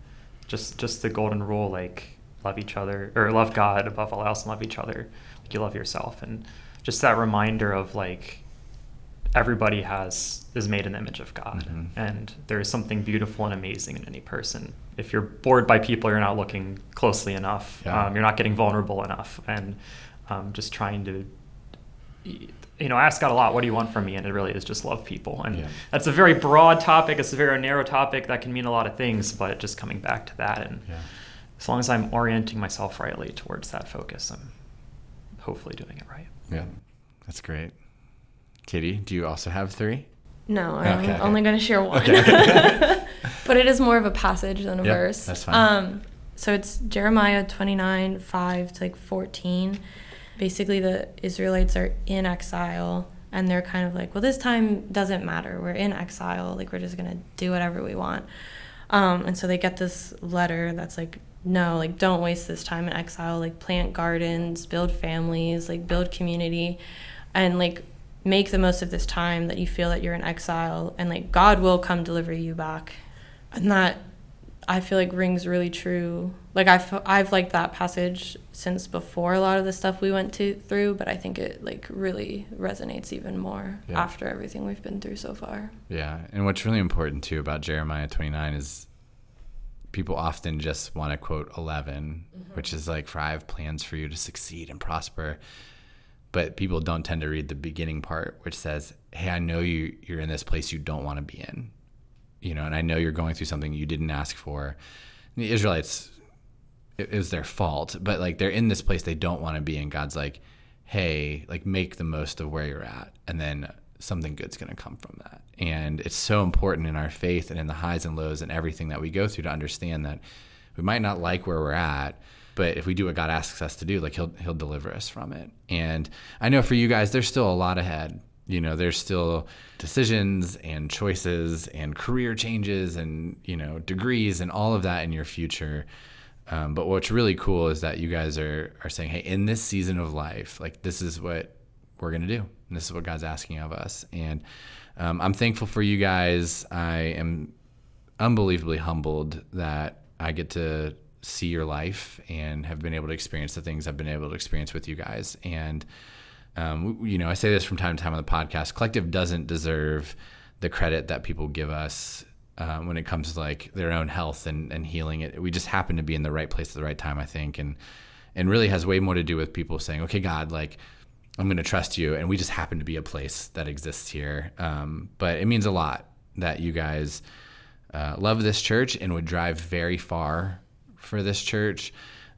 just just the golden rule, like, love each other, or love God above all else and love each other like you love yourself. And just that reminder of, like, everybody has is made in the image of God. Mm-hmm. And there is something beautiful and amazing in any person. If you're bored by people, you're not looking closely enough. Yeah. Um, you're not getting vulnerable enough. And um, just trying to, you know, I ask God a lot, what do you want from me? And it really is just love people. And yeah. that's a very broad topic. It's a very narrow topic that can mean a lot of things, but just coming back to that. And yeah. as long as I'm orienting myself rightly towards that focus, I'm hopefully doing it right. Yeah, that's great. Katie, do you also have three? No, I'm okay, only okay. going to share one. Okay. But it is more of a passage than a yep, verse. That's fine. Um, so it's Jeremiah twenty-nine, five to like fourteen. Basically, the Israelites are in exile, and they're kind of like, well, this time doesn't matter. We're in exile. Like, we're just going to do whatever we want. Um, and so they get this letter that's like, no, like, don't waste this time in exile. Like, plant gardens, build families, like, build community, and, like, make the most of this time that you feel that you're in exile, and, like, God will come deliver you back. And that, I feel like, rings really true. Like, I've, I've liked that passage since before a lot of the stuff we went to, through, but I think it, like, really resonates even more yeah. after everything we've been through so far. Yeah, and what's really important, too, about Jeremiah twenty-nine is people often just want to quote eleven, mm-hmm. which is, like, for I have plans for you to succeed and prosper. But people don't tend to read the beginning part, which says, hey, I know you, you're in this place you don't want to be in, you know, and I know you're going through something you didn't ask for. And the Israelites, it, it was their fault, but, like, they're in this place they don't want to be in. God's like, hey, like, make the most of where you're at, and then something good's going to come from that. And it's so important in our faith and in the highs and lows and everything that we go through to understand that we might not like where we're at, but if we do what God asks us to do, like, he'll he'll deliver us from it. And I know for you guys, there's still a lot ahead. You know, there's still decisions and choices and career changes and, you know, degrees and all of that in your future. Um, but what's really cool is that you guys are are saying, hey, in this season of life, like, this is what we're going to do. And this is what God's asking of us. And um, I'm thankful for you guys. I am unbelievably humbled that I get to see your life and have been able to experience the things I've been able to experience with you guys. And, um, you know, I say this from time to time on the podcast, Collective doesn't deserve the credit that people give us uh, when it comes to, like, their own health and, and healing it. We just happen to be in the right place at the right time, I think. And, and really has way more to do with people saying, okay, God, like, I'm going to trust you. And we just happen to be a place that exists here. Um, but it means a lot that you guys uh, love this church and would drive very far for this church,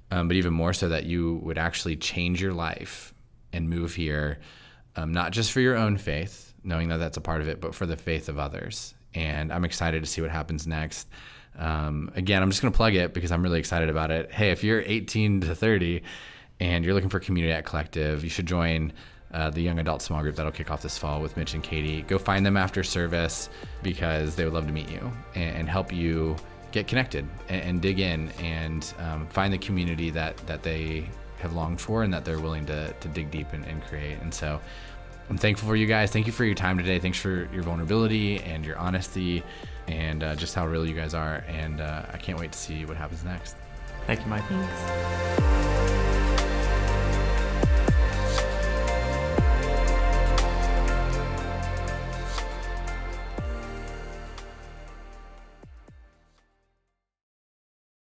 um, but even more so that you would actually change your life and move here, um, not just for your own faith, knowing that that's a part of it, but for the faith of others. And I'm excited to see what happens next. Um, again, I'm just going to plug it because I'm really excited about it. Hey, if you're eighteen to thirty and you're looking for community at Collective, you should join Uh, the young adult small group that'll kick off this fall with Mitch and Katie. Go find them after service because they would love to meet you and, and help you get connected and, and dig in and um, find the community that that they have longed for and that they're willing to to dig deep and, and create. And so I'm thankful for you guys. Thank you for your time today. Thanks for your vulnerability and your honesty and uh, just how real you guys are. And uh, I can't wait to see what happens next. Thank you, Mike. Thanks.